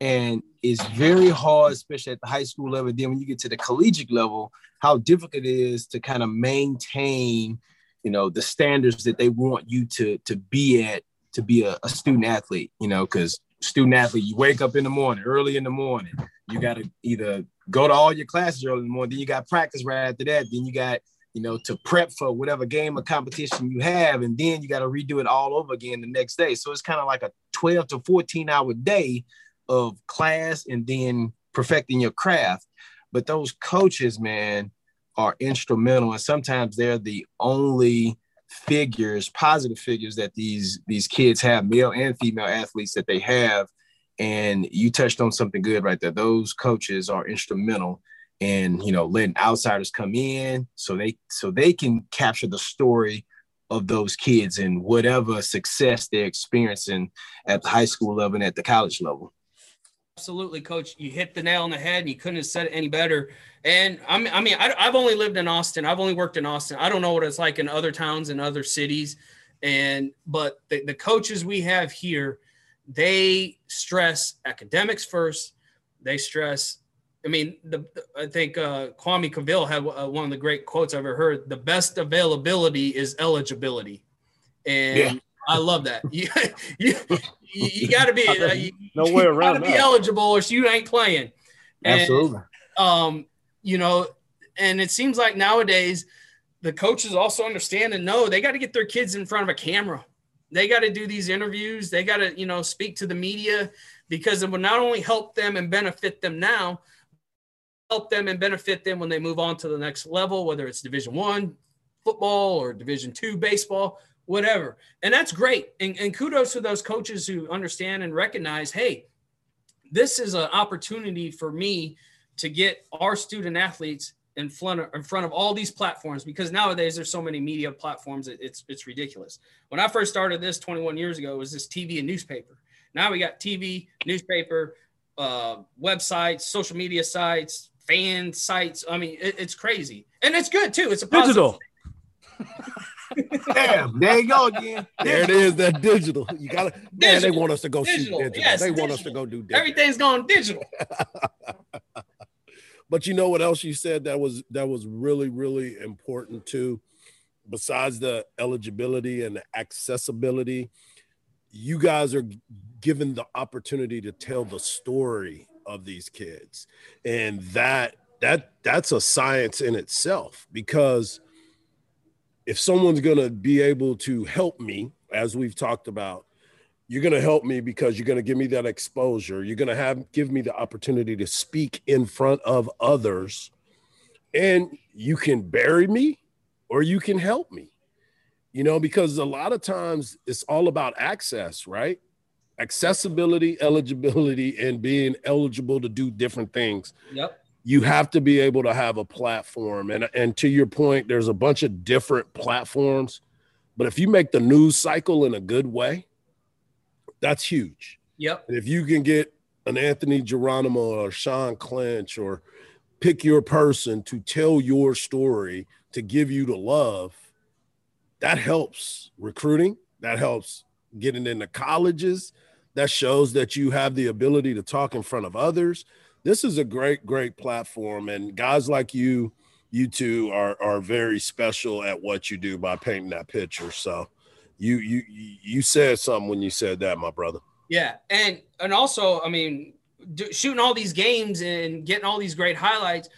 And it's very hard, especially at the high school level. Then when you get to the collegiate level, how difficult it is to kind of maintain, you know, the standards that they want you to, to be at to be a, a student athlete, you know, because student athlete, you wake up in the morning, early in the morning, you got to either go to all your classes early in the morning, then you got practice right after that, then you got, you know, to prep for whatever game or competition you have, and then you got to redo it all over again the next day. So it's kind of like a twelve to fourteen hour day of class and then perfecting your craft. But those coaches, man, are instrumental, and sometimes they're the only figures, positive figures, that these these kids have, male and female athletes that they have. And you touched on something good right there. Those coaches are instrumental in, you know, letting outsiders come in so they so they can capture the story of those kids and whatever success they're experiencing at the high school level and at the college level. Absolutely, Coach. You hit the nail on the head, and you couldn't have said it any better. And I mean, I mean, I, I've only lived in Austin. I've only worked in Austin. I don't know what it's like in other towns and other cities. And but the, the coaches we have here, they stress academics first. They stress. I mean, the, I think uh, Kwame Cavill had uh, one of the great quotes I've ever heard. The best availability is eligibility. And yeah. I love that. You, you, you got to be uh, you, no way around you gotta be that. eligible, or you ain't playing. And, Absolutely. Um, you know, and it seems like nowadays the coaches also understand and know they got to get their kids in front of a camera. They got to do these interviews. They got to, you know, speak to the media, because it will not only help them and benefit them now, help them and benefit them when they move on to the next level, whether it's Division One football or Division Two baseball. Whatever. And that's great. And, and kudos to those coaches who understand and recognize, hey, this is an opportunity for me to get our student athletes in front of, in front of all these platforms, because nowadays there's so many media platforms. It, it's, it's ridiculous. When I first started this twenty-one years ago, it was just T V and newspaper. Now we got T V, newspaper, uh, websites, social media sites, fan sites. I mean, it, it's crazy. And it's good too. It's a positive thing. Damn, there you go again. There it is, that digital. You gotta digital. Man, they want us to go digital. shoot digital. Yes, they digital. want us to go do digital. Everything's going digital. But you know what else you said that was that was really, really important too, besides the eligibility and the accessibility? You guys are given the opportunity to tell the story of these kids. And that that that's a science in itself, because if someone's going to be able to help me, as we've talked about, you're going to help me because you're going to give me that exposure. You're going to have give me the opportunity to speak in front of others, and you can bury me or you can help me, you know, because a lot of times it's all about access, right? Accessibility, eligibility, and being eligible to do different things. Yep. You have to be able to have a platform. And, and to your point, there's a bunch of different platforms, but if you make the news cycle in a good way, that's huge. Yep. And if you can get an Anthony Geronimo or Sean Clinch, or pick your person to tell your story, to give you the love, that helps recruiting. That helps getting into colleges. That shows that you have the ability to talk in front of others. This is a great, great platform, and guys like you, you two are are very special at what you do by painting that picture. So you you you said something when you said that, my brother. Yeah, and and also, I mean, do, shooting all these games and getting all these great highlights,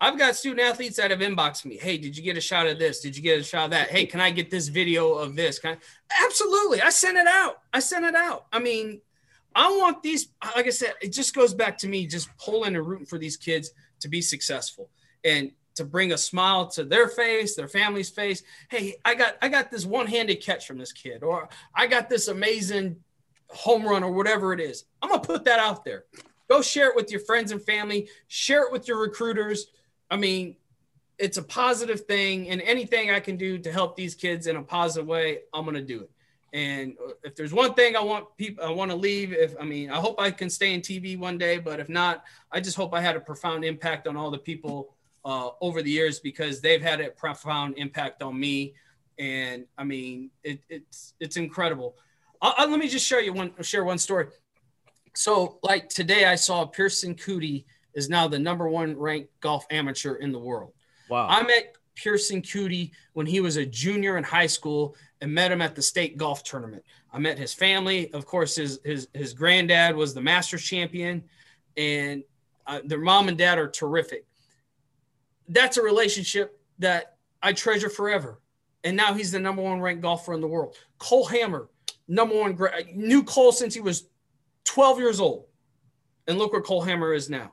I've got student athletes that have inboxed me. Hey, did you get a shot of this? Did you get a shot of that? Hey, can I get this video of this? Can I? Absolutely. I sent it out. I sent it out. I mean, I want these, like I said, it just goes back to me just pulling and rooting for these kids to be successful and to bring a smile to their face, their family's face. Hey, I got I got this one-handed catch from this kid, or I got this amazing home run, or whatever it is. I'm going to put that out there. Go share it with your friends and family. Share it with your recruiters. I mean, it's a positive thing, and anything I can do to help these kids in a positive way, I'm going to do it. And if there's one thing I want people, I want to leave. If I mean, I hope I can stay in T V one day, but if not, I just hope I had a profound impact on all the people uh, over the years, because they've had a profound impact on me. And I mean, it, it's it's incredible. I, I, let me just show you one share one story. So, like today, I saw Pierceson Coody is now the number one ranked golf amateur in the world. Wow! I met Pierceson Coody when he was a junior in high school and met him at the state golf tournament. I met his family. Of course, his his, his granddad was the Masters champion, and uh, their mom and dad are terrific. That's a relationship that I treasure forever. And now he's the number one ranked golfer in the world. Cole Hammer, number one. I knew Cole since he was twelve years old. And look where Cole Hammer is now.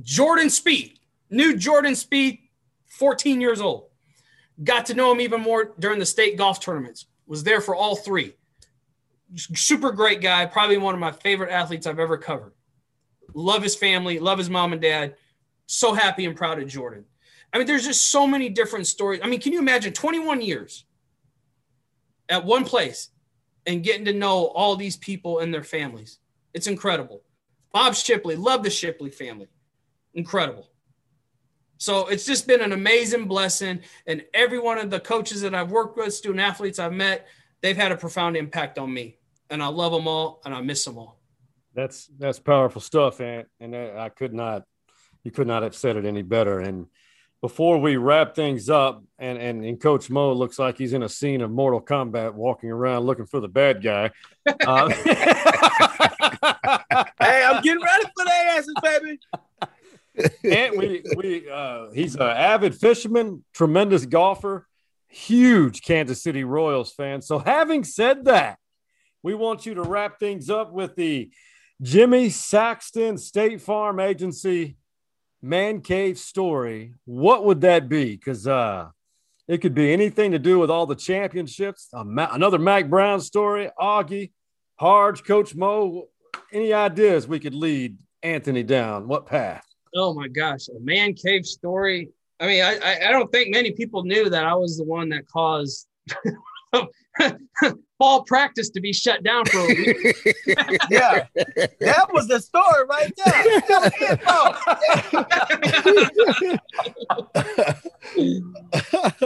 Jordan Spieth, knew Jordan Spieth, fourteen years old. Got to know him even more during the state golf tournaments. Was there for all three. Super great guy. Probably one of my favorite athletes I've ever covered. Love his family. Love his mom and dad. So happy and proud of Jordan. I mean, there's just so many different stories. I mean, can you imagine twenty-one years at one place and getting to know all these people and their families? It's incredible. Bob Shipley, love the Shipley family. Incredible. So it's just been an amazing blessing. And every one of the coaches that I've worked with, student athletes I've met, they've had a profound impact on me. And I love them all, and I miss them all. That's that's powerful stuff, and and I could not, you could not have said it any better. And before we wrap things up, and, and, and Coach Mo looks like he's in a scene of Mortal Kombat walking around looking for the bad guy. Uh, hey, I'm getting ready for their asses, baby. And we, we uh, he's an avid fisherman, tremendous golfer, huge Kansas City Royals fan. So having said that, we want you to wrap things up with the Jimmy Saxton State Farm Agency Man Cave story. What would that be? Because uh, it could be anything to do with all the championships, a Ma- another Mac Brown story, Augie, Hardge, Coach Mo. Any ideas we could lead Anthony down? What path? Oh, my gosh, a Man Cave story. I mean, I, I don't think many people knew that I was the one that caused fall practice to be shut down for a week. Yeah, that was the story right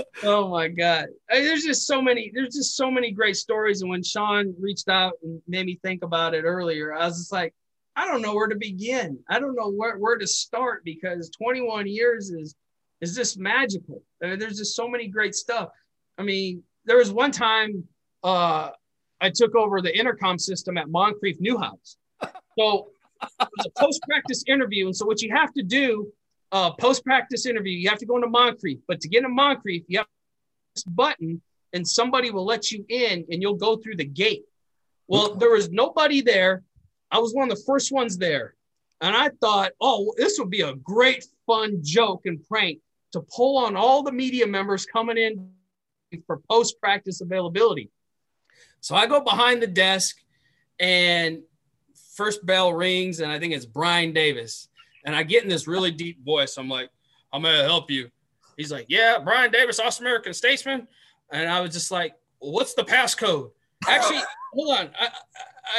there. Oh my God, I mean, there's just so many. There's just so many great stories. And when Sean reached out and made me think about it earlier, I was just like, I don't know where to begin. I don't know where where to start, because twenty-one years is is just magical. I mean, there's just so many great stuff. I mean, there was one time uh, I took over the intercom system at Moncrief-Neuhaus. So it was a post-practice interview. And so what you have to do, uh, post-practice interview, you have to go into Moncrief. But to get into Moncrief, you have to press this button, and somebody will let you in, and you'll go through the gate. Well, there was nobody there. I was one of the first ones there. And I thought, oh, this would be a great, fun joke and prank to pull on all the media members coming in for post-practice availability. So I go behind the desk, and first bell rings, and I think it's Brian Davis. And I get in this really deep voice. I'm like, I'm going to help you. He's like, yeah, Brian Davis, Austin American Statesman. And I was just like, well, what's the passcode? Actually, hold on. I,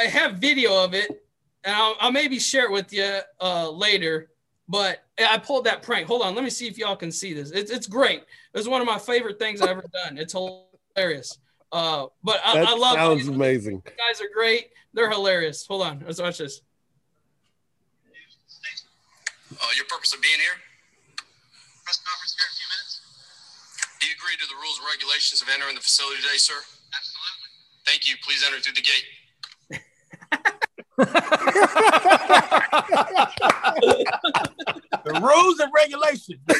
I have video of it, and I'll, I'll maybe share it with you uh, later. But I pulled that prank. Hold on. Let me see if y'all can see this. It's, it's great. It's one of my favorite things I've ever done. It's hilarious. Uh, but I, I love it. Sounds these amazing. These guys are great. They're hilarious. Hold on. Let's watch this. Uh, your purpose of being here? Press conference here in a few minutes. Do you agree to the rules and regulations of entering the facility today, sir? Absolutely. Thank you. Please enter through the gate. The rules and regulations. Yeah,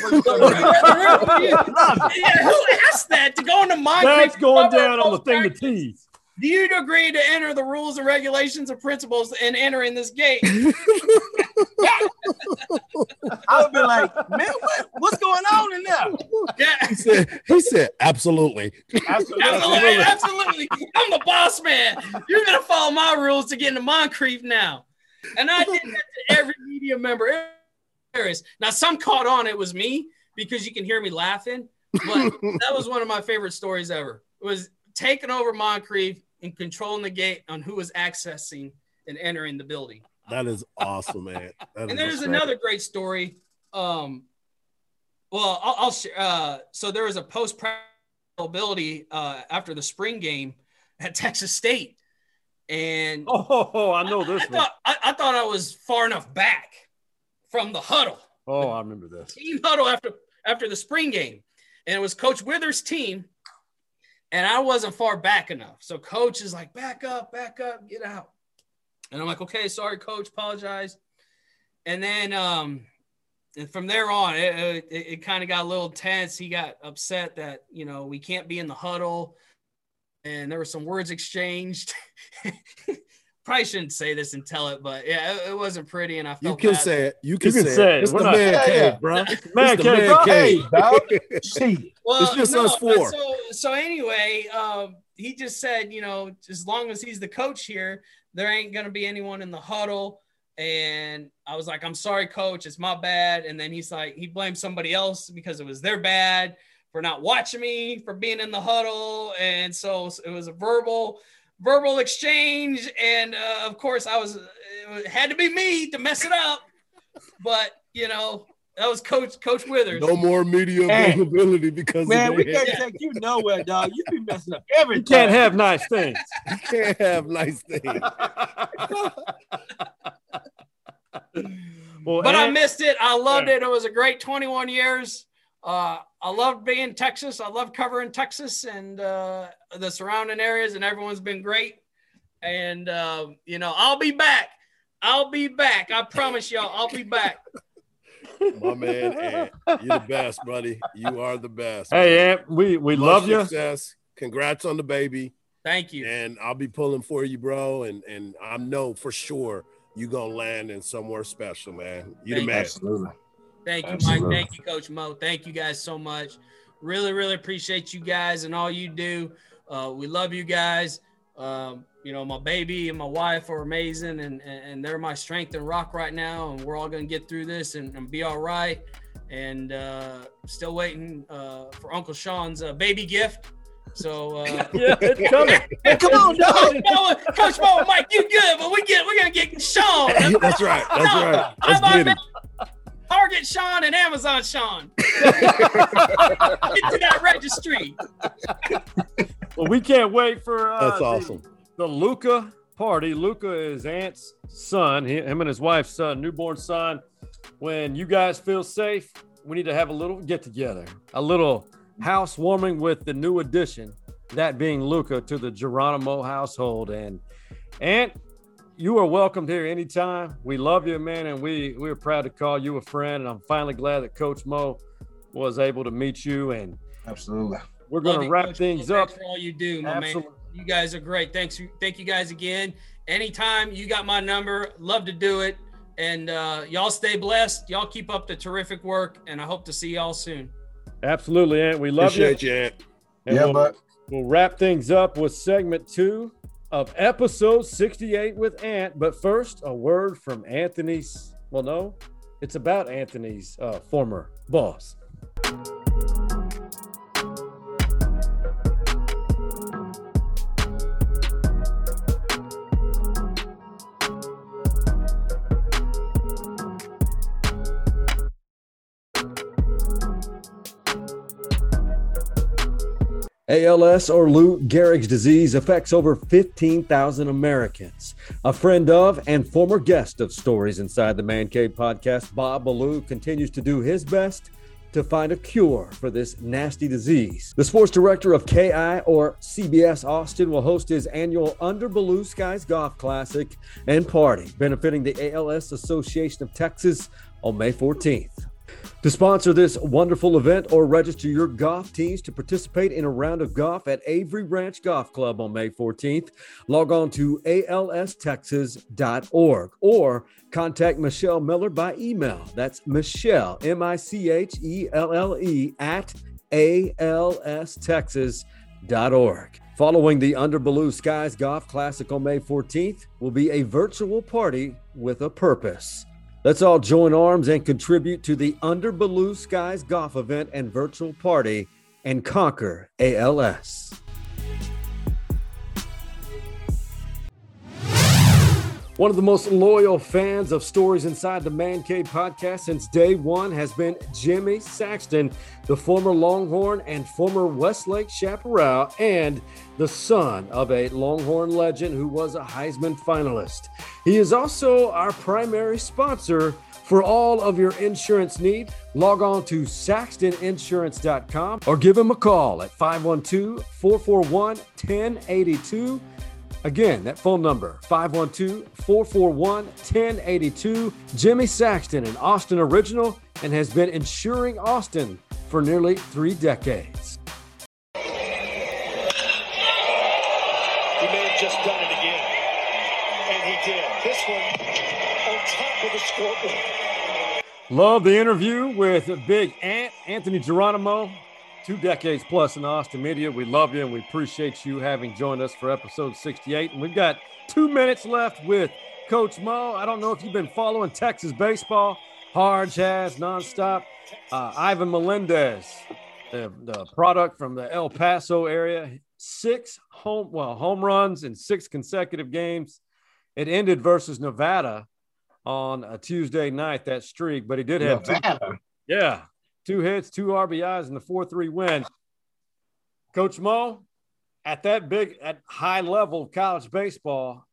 who asked that to go into my That's going down on the thing to tease. Do you agree to enter the rules and regulations of principles and enter in this gate? I would be like, man, what, what's going on in there? Yeah. He said, he said, absolutely. Absolutely. Absolutely. Absolutely. I'm the boss man. You're going to follow my rules to get into Moncrief now. And I did that to every media member. Now, some caught on it was me, because you can hear me laughing. But that was one of my favorite stories ever. It was taking over Moncrief and controlling the gate on who was accessing and entering the building. That is awesome, man. That and there's another great story. Um, well, I'll, I'll share. Uh, so there was a post-practice availability uh, after the spring game at Texas State. And oh, I know this I, I one. Thought, I, I thought I was far enough back from the huddle. Oh, I remember this. Team huddle after after the spring game. and it was Coach Withers' team, and I wasn't far back enough. So Coach is like, back up, back up, get out. And I'm like, okay, sorry, Coach, apologize. And then um, and from there on, it, it, it kind of got a little tense. He got upset that, you know, we can't be in the huddle, and there were some words exchanged. Probably shouldn't say this and tell it, but yeah, it, it wasn't pretty, and I felt you can bad. say it. You can, you can say, say it. it. It's We're the not, man yeah, cave, yeah. bro. It's man the cave, man bro. cave, dog. well, it's just no, us four. So, so anyway, um, he just said, you know, as long as he's the coach here, there ain't gonna be anyone in the huddle. And I was like, I'm sorry, Coach, it's my bad. And then he's like, he blamed somebody else because it was their bad for not watching me, for being in the huddle, and so it was a verbal. Verbal exchange, and uh, of course, I was it had to be me to mess it up, but you know, that was Coach Coach Withers. No more media availability because man, of we can't take you nowhere, dog. You be messing up everything. You can't have nice things. You can't have nice things. well, but and- I missed it. I loved yeah. it. It was a great twenty-one years. Uh, I love being in Texas. I love covering Texas and uh, the surrounding areas, and everyone's been great. And, uh, you know, I'll be back. I'll be back. I promise y'all, I'll be back. My man, Ant, you're the best, buddy. You are the best. Hey, man. Ant, we, we love, love you. Success. Congrats on the baby. Thank you. And I'll be pulling for you, bro. And, and I know for sure you're going to land in somewhere special, man. You're the man. Absolutely. Thank you, Absolutely. Mike. Thank you, Coach Mo. Thank you guys so much. Really, really appreciate you guys and all you do. Uh, we love you guys. Um, you know, my baby and my wife are amazing, and, and they're my strength and rock right now, and we're all going to get through this and, and be all right. And uh, still waiting uh, for Uncle Sean's uh, baby gift. So, uh, yeah, it's coming. Hey, come on, dog. No, Coach Mo, Mike, you good, but we get, we're going to get Sean. That's right. That's right. Let's get him. Target Sean and Amazon Sean. Get to that registry. Well, we can't wait for uh, that's awesome. The, the Luca party. Luca is Ant's son, him and his wife's son, newborn son. When you guys feel safe, we need to have a little get together, a little housewarming with the new addition, that being Luca, to the Geronimo household. And Ant, you are welcomed here anytime. We love you, man, and we we're proud to call you a friend. And I'm finally glad that Coach Mo was able to meet you. And absolutely, we're going to wrap Coach things Mo, up. Thanks for all you do, my absolutely. man. You guys are great. Thanks, thank you guys again. Anytime, you got my number. Love to do it. And uh, y'all stay blessed. Y'all keep up the terrific work, and I hope to see y'all soon. Absolutely, Ant. We love Appreciate you. you Ant. And yeah, we'll, but we'll wrap things up with segment two of episode sixty-eight with Ant, but first a word from Anthony's, well, no, it's about Anthony's uh, former boss. A L S, or Lou Gehrig's disease, affects over fifteen thousand Americans. A friend of and former guest of Stories Inside the Man Cave podcast, Bob Ballou, continues to do his best to find a cure for this nasty disease. The sports director of K I, or C B S Austin, will host his annual Under Blue Skies Golf Classic and party benefiting the A L S Association of Texas on May fourteenth. To sponsor this wonderful event or register your golf teams to participate in a round of golf at Avery Ranch Golf Club on May fourteenth, log on to A L S Texas dot org or contact Michelle Miller by email. That's Michelle, M I C H E L L E, at A L S Texas dot org. Following the Under Blue Skies Golf Classic on May fourteenth will be a virtual party with a purpose. Let's all join arms and contribute to the Under Blue Skies Golf Event and Virtual Party and conquer A L S. One of the most loyal fans of Stories Inside the Man Cave podcast since day one has been Jimmy Saxton, the former Longhorn and former Westlake chaparral, and the son of a Longhorn legend who was a Heisman finalist. He is also our primary sponsor for all of your insurance needs. Log on to Saxton insurance dot com or give him a call at five one two, four four one, one zero eight two. Again, that phone number, five one two, four four one, one zero eight two. Jimmy Saxton, an Austin original, and has been insuring Austin for nearly three decades. He may have just done it again, and he did. This one on top of the scoreboard. Love the interview with Big Ant, Anthony Geronimo. Two decades plus in Austin media. We love you and we appreciate you having joined us for episode sixty-eight. And we've got two minutes left with Coach Mo. I don't know if you've been following Texas baseball. Hardge has nonstop. Uh, Ivan Melendez, the, the product from the El Paso area, six home well home runs in six consecutive games. It ended versus Nevada on a Tuesday night, that streak, but he did have Nevada. Two, yeah. Two hits, two R B Is, and the four three win. Coach Mo, at that big, at high level of college baseball,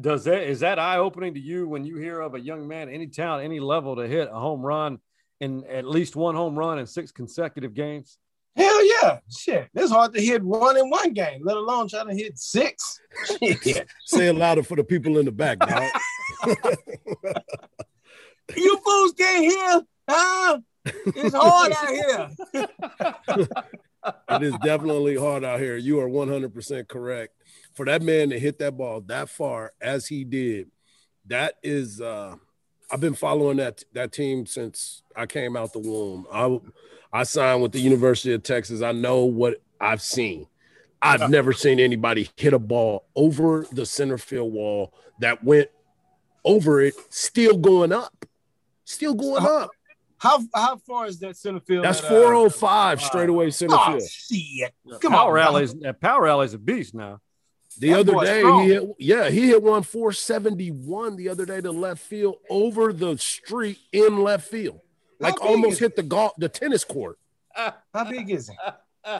does that is that eye opening to you when you hear of a young man, any talent, any level, to hit a home run, in at least one home run in six consecutive games? Hell yeah, shit! It's hard to hit one in one game, let alone try to hit six. Yeah. Say it louder for the people in the back, dog. You fools can't hear, huh? It's hard out here. It is definitely hard out here. You are one hundred percent correct. For that man to hit that ball that far as he did, that is uh, – I've been following that that team since I came out the womb. I, I signed with the University of Texas. I know what I've seen. I've never seen anybody hit a ball over the center field wall that went over it, still going up, still going up. How how far is that center field? That's at, four oh five uh, straightaway center oh, field. Shit. Come power on, rallies. That power rally's a beast now. The that other day, he hit, yeah, he hit one four seventy-one the other day to left field over the street in left field, like almost hit the golf, the tennis court. How big is he?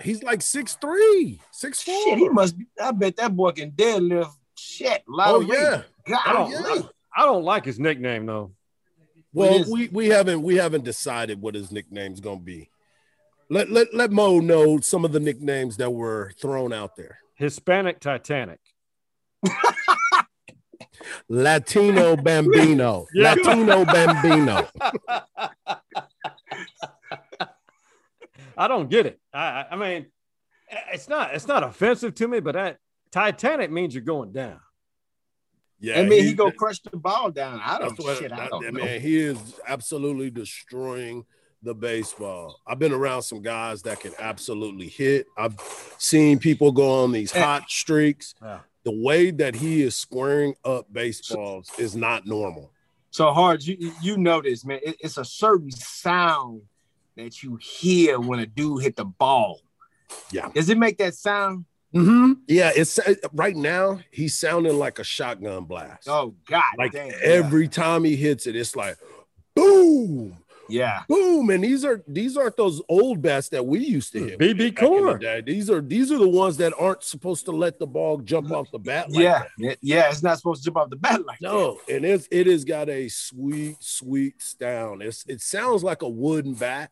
He's like six three, six four. Shit, he must be. I bet that boy can deadlift. Shit, oh yeah. God, I don't, yeah. I don't like his nickname though. Well, we, we haven't we haven't decided what his nickname's gonna be. Let let let Mo know some of the nicknames that were thrown out there. Hispanic Titanic, Latino Bambino, Latino Bambino. I don't get it. I I mean, it's not it's not offensive to me, but that Titanic means you're going down. Yeah, I mean, he, he go crush the ball down. I don't what, shit. I don't I, know. Man, he is absolutely destroying the baseball. I've been around some guys that can absolutely hit. I've seen people go on these hot streaks. Yeah. The way that he is squaring up baseballs so, is not normal. So hard, you you know this, man. It, it's a certain sound that you hear when a dude hit the ball. Yeah, does it make that sound? Mm-hmm. Yeah, it's right now he's sounding like a shotgun blast. Oh God! Like damn, every yeah. time he hits it, it's like boom, yeah, boom. And these are these aren't those old bats that we used to hit. B B Core. The these are these are the ones that aren't supposed to let the ball jump off the bat. Like yeah, that. yeah, it's not supposed to jump off the bat like no. That. And it's it has got a sweet, sweet sound. It's it sounds like a wooden bat,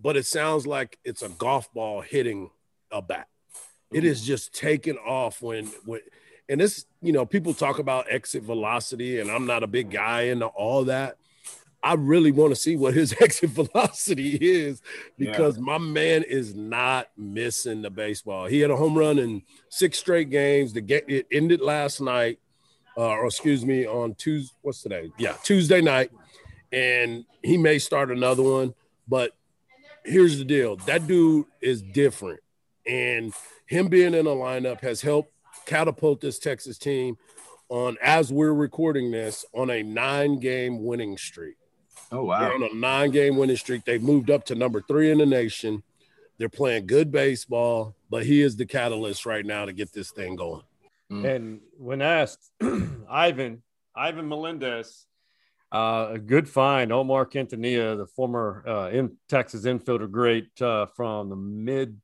but it sounds like it's a golf ball hitting a bat. It is just taking off when, when, and this, you know, people talk about exit velocity, and I'm not a big guy into all that. I really want to see what his exit velocity is because yeah. my man is not missing the baseball. He had a home run in six straight games. The game it ended last night, uh, or excuse me, on Tuesday. What's today? Yeah, Tuesday night, and he may start another one. But here's the deal: that dude is different, and him being in a lineup has helped catapult this Texas team on, as we're recording this, on a nine-game winning streak. Oh, wow. They're on a nine-game winning streak. They've moved up to number three in the nation. They're playing good baseball, but he is the catalyst right now to get this thing going. Mm. And when asked, Ivan, Ivan Melendez, uh, a good find. Omar Quintanilla, the former uh, in Texas infielder great uh, from the mid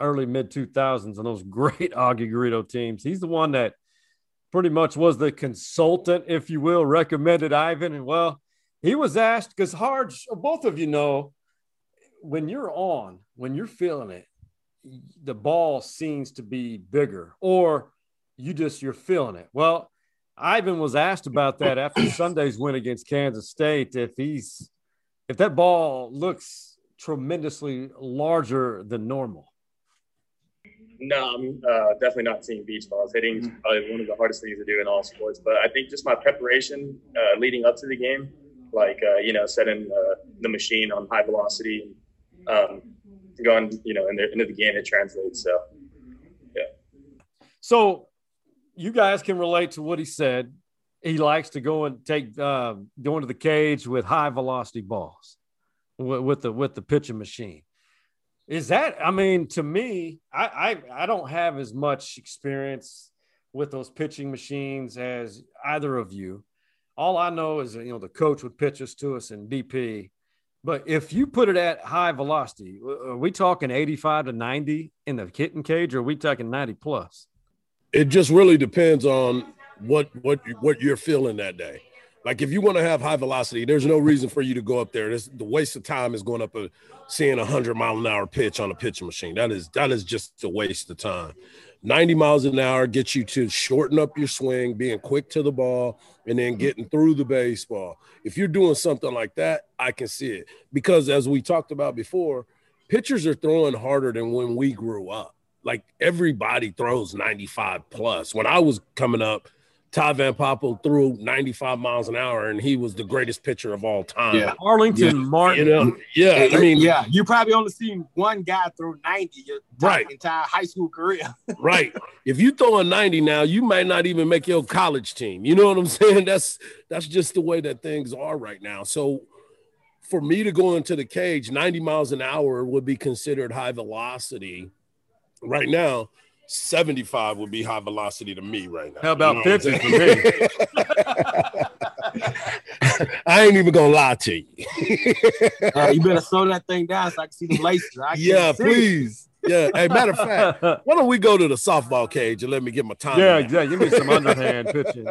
early mid two thousands and those great Augie Garrido teams. He's the one that pretty much was the consultant, if you will, recommended Ivan. And, well, he was asked because Hardge, both of you know, when you're on, when you're feeling it, the ball seems to be bigger or you just you're feeling it. Well, Ivan was asked about that after Sunday's win against Kansas State. If he's if that ball looks tremendously larger than normal. No, I'm uh, definitely not seeing beach balls. Hitting is probably one of the hardest things to do in all sports. But I think just my preparation uh, leading up to the game, like, uh, you know, setting uh, the machine on high velocity, um, going, you know, in the, into the game, it translates. So, yeah. So you guys can relate to what he said. He likes to go and take uh, going to the cage with high velocity balls with, with the with the pitching machine. Is that, I mean, to me, I, I I don't have as much experience with those pitching machines as either of you. All I know is that, you know, the coach would pitch us to us in D P. But if you put it at high velocity, are we talking eighty-five to ninety in the hitting cage, or are we talking ninety plus? It just really depends on what what what you're feeling that day. Like, if you want to have high velocity, there's no reason for you to go up there. This, the waste of time is going up a, seeing a hundred mile an hour pitch on a pitching machine. That is that is just a waste of time. ninety miles an hour gets you to shorten up your swing, being quick to the ball, and then getting through the baseball. If you're doing something like that, I can see it. Because as we talked about before, pitchers are throwing harder than when we grew up. Like, everybody throws ninety-five plus. When I was coming up, Ty Van Poppel threw ninety-five miles an hour, and he was the greatest pitcher of all time. Yeah. Arlington yeah. Martin. You know? Yeah, I mean, yeah, you probably only seen one guy throw ninety your right. entire high school career. Right. If you throw a ninety now, you might not even make your college team. You know what I'm saying? That's that's just the way that things are right now. So for me to go into the cage, ninety miles an hour would be considered high velocity right now. seventy-five would be high velocity to me right now. How about fifty you know to me? I ain't even going to lie to you. uh, you better slow that thing down so I can see the laces. I yeah, please. Yeah. Hey, matter of fact, why don't we go to the softball cage and let me get my time? Yeah, out. yeah. Give me some underhand pitching.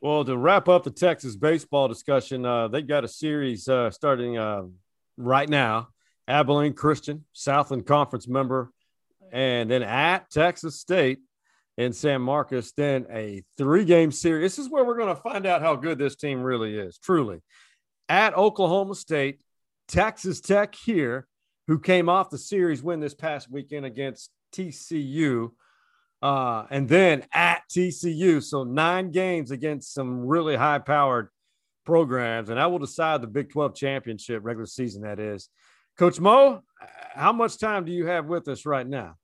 Well, to wrap up the Texas baseball discussion, uh, they got a series uh, starting uh, right now. Abilene Christian, Southland Conference member, and then at Texas State in San Marcos, then a three-game series. This is where we're going to find out how good this team really is, truly. At Oklahoma State, Texas Tech here, who came off the series win this past weekend against T C U, uh, and then at T C U. So nine games against some really high-powered programs, and that will decide the Big twelve championship, regular season that is. Coach Mo, how much time do you have with us right now?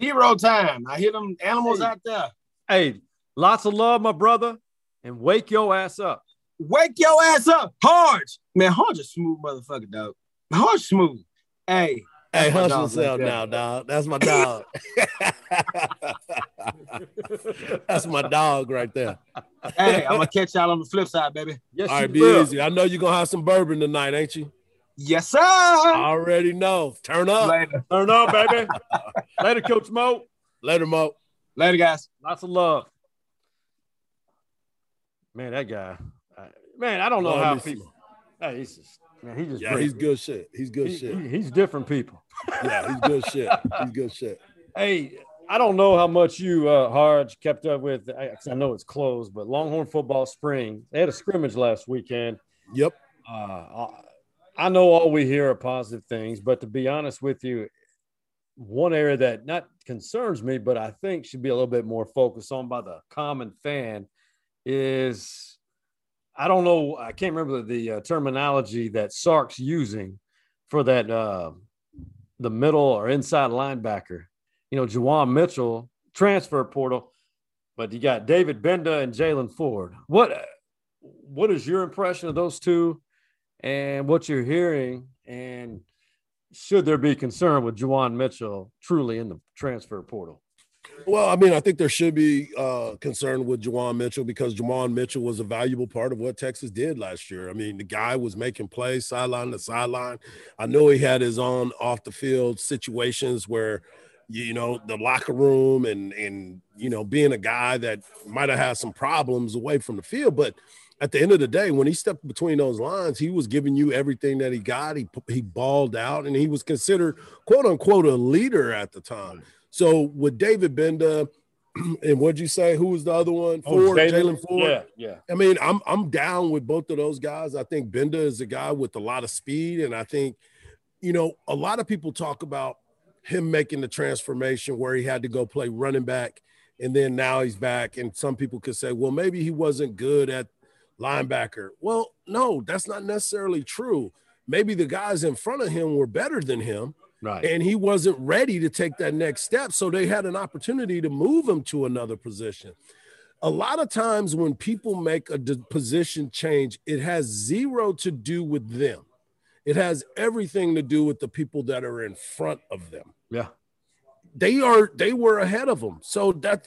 Zero time. I hear them animals hey. out there. Hey, lots of love, my brother, and wake your ass up. Wake your ass up, Hardge. Man, Hardge is smooth, motherfucker, dog. Hardge smooth. Hey, hey, hustle yourself now, dog. That's my dog. That's my dog right there. Hey, I'm gonna catch y'all on the flip side, baby. Yes, all right, be will. Easy. I know you're gonna have some bourbon tonight, ain't you? Yes, sir. I already know. Turn up. Later. Turn up, baby. Later, Coach Mo. Later, Mo. Later, guys. Lots of love. Man, that guy. Man, I don't know love how people. Hey, he's just, man, he just yeah, he's good shit. He's good he, shit. He, he's different people. Yeah, he's good shit. He's good shit. Hey, I don't know how much you, uh, Hardge, kept up with. I, I know it's closed, but Longhorn football spring. They had a scrimmage last weekend. Yep. Uh, I, I know all we hear are positive things, but to be honest with you, one area that not concerns me, but I think should be a little bit more focused on by the common fan is, I don't know, I can't remember the uh, terminology that Sark's using for that, uh, the middle or inside linebacker. You know, Juwan Mitchell, transfer portal, but you got David Benda and Jalen Ford. What, what is your impression of those two? And what you're hearing, and should there be concern with Juwan Mitchell truly in the transfer portal? Well, I mean, I think there should be uh, concern with Juwan Mitchell, because Juwan Mitchell was a valuable part of what Texas did last year. I mean, the guy was making plays sideline to sideline. I know he had his own off the field situations where, you know, the locker room and, and, you know, being a guy that might have had some problems away from the field. But at the end of the day, when he stepped between those lines, he was giving you everything that he got. He he balled out, and he was considered, quote unquote, a leader at the time. So with David Benda, and what'd you say? Who was the other one? Ford, oh, Jalen Ford. Yeah, yeah. I mean, I'm I'm down with both of those guys. I think Benda is a guy with a lot of speed, and I think, you know, a lot of people talk about him making the transformation where he had to go play running back, and then now he's back. And some people could say, well, maybe he wasn't good at linebacker. Well, no, that's not necessarily true. Maybe the guys in front of him were better than him, right? And he wasn't ready to take that next step, so they had an opportunity to move him to another position. A lot of times when people make a position change, it has zero to do with them. It has everything to do with the people that are in front of them. Yeah. They are, they were ahead of them. So that,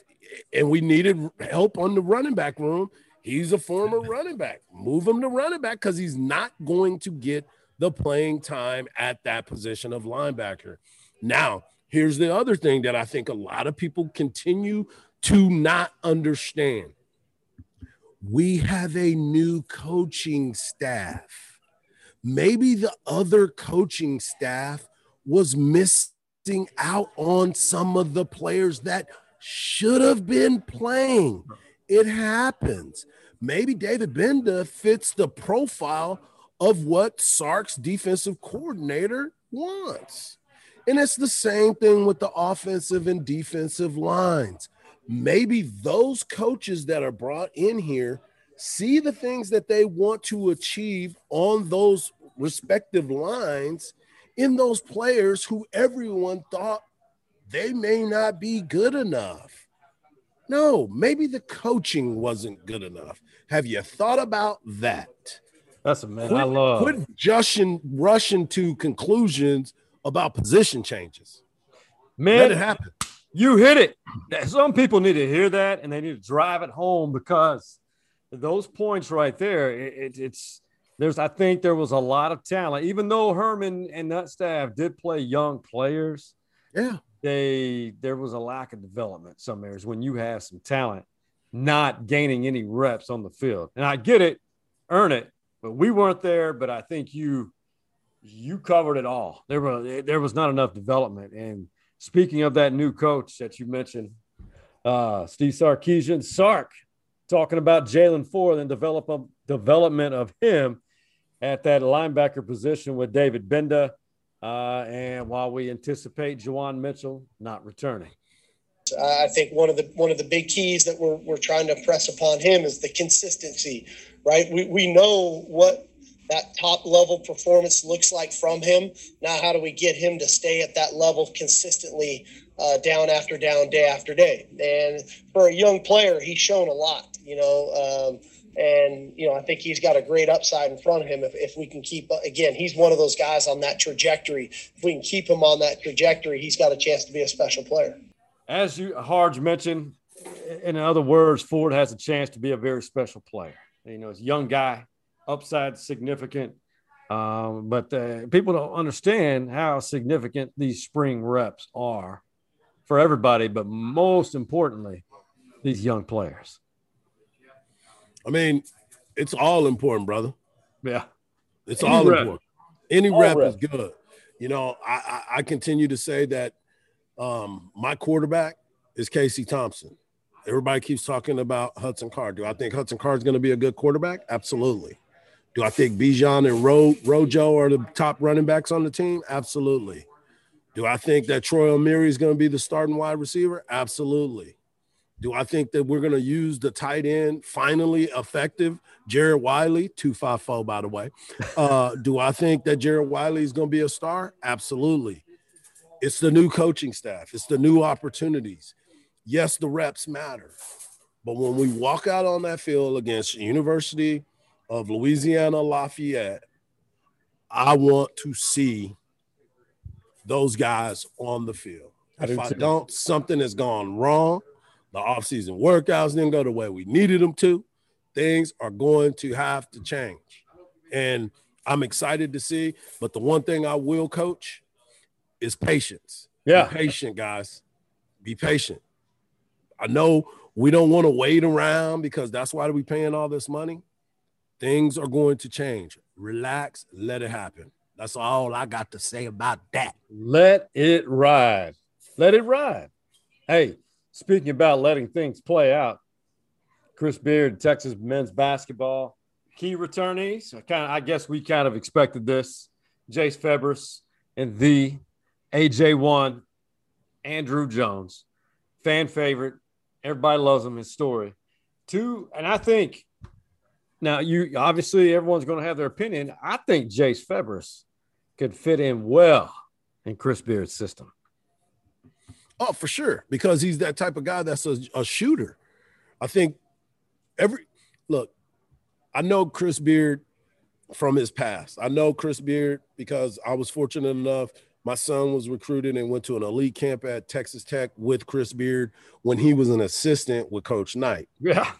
and we needed help on the running back room. He's a former running back. Move him to running back, because he's not going to get the playing time at that position of linebacker. Now, here's the other thing that I think a lot of people continue to not understand. We have a new coaching staff. Maybe the other coaching staff was missing out on some of the players that should have been playing. It happens. Maybe David Benda fits the profile of what Sark's defensive coordinator wants. And it's the same thing with the offensive and defensive lines. Maybe those coaches that are brought in here see the things that they want to achieve on those respective lines in those players who everyone thought they may not be good enough. No, maybe the coaching wasn't good enough. Have you thought about that? That's a man quit, I love. Quit rushing, rushing to conclusions about position changes. Man, let it happen. You hit it. Some people need to hear that, and they need to drive it home, because those points right there, it, it, it's there's. I think there was a lot of talent, even though Herman and that staff did play young players. Yeah. They there was a lack of development some areas when you have some talent not gaining any reps on the field. And I get it, earn it, but we weren't there. But I think you you covered it all. There were there was not enough development. And speaking of that new coach that you mentioned, uh, Steve Sarkisian, Sark, talking about Jalen Ford and develop a, development of him at that linebacker position with David Benda. Uh, and while we anticipate Juwan Mitchell not returning, I think one of the one of the big keys that we're we're trying to press upon him is the consistency, right? We we know what that top level performance looks like from him. Now, how do we get him to stay at that level consistently, uh, down after down, day after day? And for a young player, he's shown a lot, you know. Um, And, you know, I think he's got a great upside in front of him if, if we can keep – again, he's one of those guys on that trajectory. If we can keep him on that trajectory, he's got a chance to be a special player. As you, Hardge mentioned, in other words, Ford has a chance to be a very special player. You know, he's a young guy, upside significant, um, but uh, people don't understand how significant these spring reps are for everybody, but most importantly, these young players. I mean, it's all important, brother. Yeah. It's all important. Any rep is good. You know, I, I continue to say that um, my quarterback is Casey Thompson. Everybody keeps talking about Hudson Card. Do I think Hudson Card is going to be a good quarterback? Absolutely. Do I think Bijan and Ro- Rojo are the top running backs on the team? Absolutely. Do I think that Troy O'Meary is going to be the starting wide receiver? Absolutely. Do I think that we're going to use the tight end, finally effective, Jared Wiley, two five four, by the way. Uh, do I think that Jared Wiley is going to be a star? Absolutely. It's the new coaching staff. It's the new opportunities. Yes, the reps matter. But when we walk out on that field against the University of Louisiana Lafayette, I want to see those guys on the field. I if I don't, that. something has gone wrong. The offseason workouts didn't go the way we needed them to. Things are going to have to change. And I'm excited to see. But the one thing I will coach is patience. Yeah. Be patient, guys. Be patient. I know we don't want to wait around because that's why we're paying all this money. Things are going to change. Relax. Let it happen. That's all I got to say about that. Let it ride. Let it ride. Hey, speaking about letting things play out, Chris Beard, Texas men's basketball, key returnees. I, kind of, I guess we kind of expected this. Jace Febris and the A J one, Andrew Jones, fan favorite. Everybody loves him, his story. Two, and I think now you obviously everyone's going to have their opinion. I think Jace Febris could fit in well in Chris Beard's system. Oh, for sure, because he's that type of guy that's a, a shooter. I think every look, I know Chris Beard from his past. I know Chris Beard because I was fortunate enough. My son was recruited and went to an elite camp at Texas Tech with Chris Beard when he was an assistant with Coach Knight. Yeah.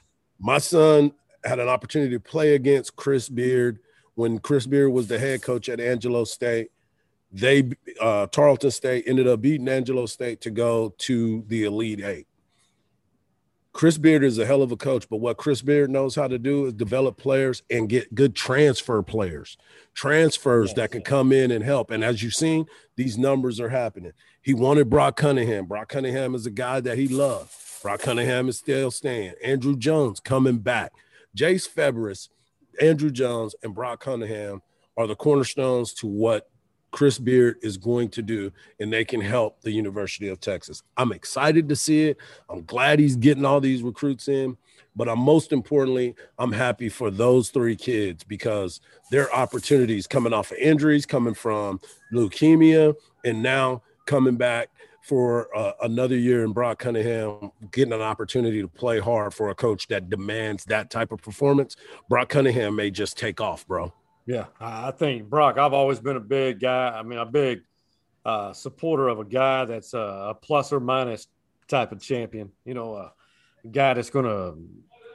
My son had an opportunity to play against Chris Beard when Chris Beard was the head coach at Angelo State. They, uh, Tarleton State ended up beating Angelo State to go to the Elite Eight. Chris Beard is a hell of a coach, but what Chris Beard knows how to do is develop players and get good transfer players, transfers yes, that can yes. come in and help. And as you've seen, these numbers are happening. He wanted Brock Cunningham. Brock Cunningham is a guy that he loved. Brock Cunningham is still staying. Andrew Jones coming back. Jace Febris, Andrew Jones, and Brock Cunningham are the cornerstones to what Chris Beard is going to do, and they can help the University of Texas. I'm excited to see it. I'm glad he's getting all these recruits in, but I'm most importantly, I'm happy for those three kids because their opportunities coming off of injuries, coming from leukemia, and now coming back for uh, another year in Brock Cunningham, getting an opportunity to play hard for a coach that demands that type of performance. Brock Cunningham may just take off, bro. Yeah, I think, Brock, I've always been a big guy. I mean, a big uh, supporter of a guy that's a, a plus or minus type of champion, you know, a guy that's going to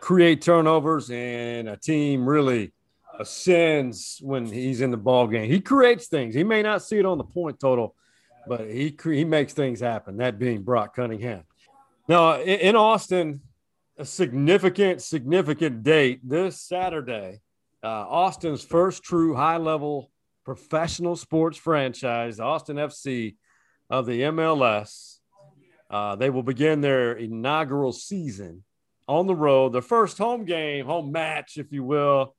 create turnovers and a team really ascends when he's in the ball game. He creates things. He may not see it on the point total, but he, cre- he makes things happen, that being Brock Cunningham. Now, in, in Austin, a significant, significant date this Saturday. Uh, Austin's first true high-level professional sports franchise, Austin F C of the M L S. Uh, they will begin their inaugural season on the road. Their first home game, home match, if you will,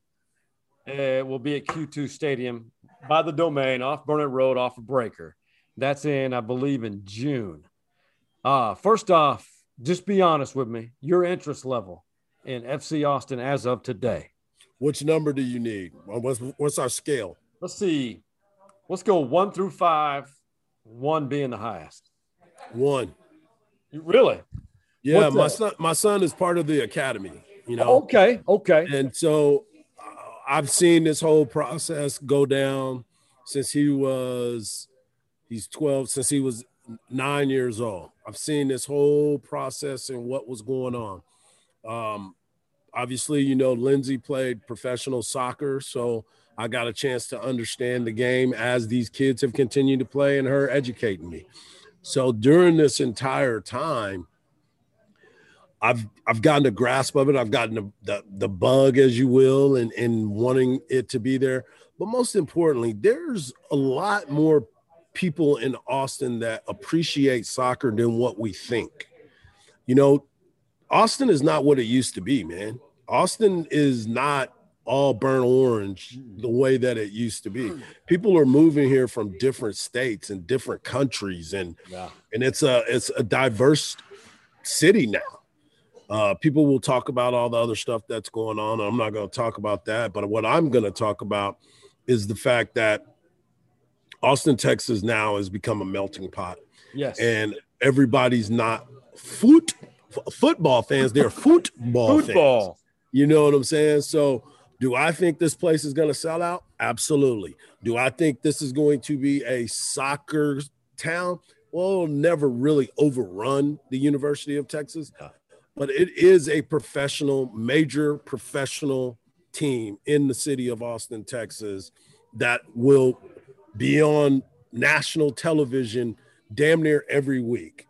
uh, will be at Q two Stadium by the Domain off Burnet Road off of Breaker. That's in, I believe, in June. Uh, first off, just be honest with me, your interest level in F C Austin as of today. Which number do you need? What's, what's our scale? Let's see. Let's go one through five, one being the highest. One. Really? Yeah, what's my that? son my son is part of the academy, you know. Okay, okay. And so uh, I've seen this whole process go down since he was he's twelve, since he was nine years old. I've seen this whole process and what was going on. Um Obviously, you know, Lindsay played professional soccer, so I got a chance to understand the game as these kids have continued to play and her educating me. So during this entire time, I've I've gotten a grasp of it. I've gotten the, the, the bug, as you will, and, and wanting it to be there. But most importantly, there's a lot more people in Austin that appreciate soccer than what we think. You know, Austin is not what it used to be, man. Austin is not all burnt orange the way that it used to be. People are moving here from different states and different countries, and yeah. and it's a it's a diverse city now. Uh, people will talk about all the other stuff that's going on. I'm not going to talk about that, but what I'm going to talk about is the fact that Austin, Texas now has become a melting pot. Yes. And everybody's not foot football fans, they're football, football fans. You know what I'm saying? So do I think this place is going to sell out? Absolutely. Do I think this is going to be a soccer town? will never really overrun the University of Texas, but it is a professional, major professional team in the city of Austin, Texas, that will be on national television damn near every week.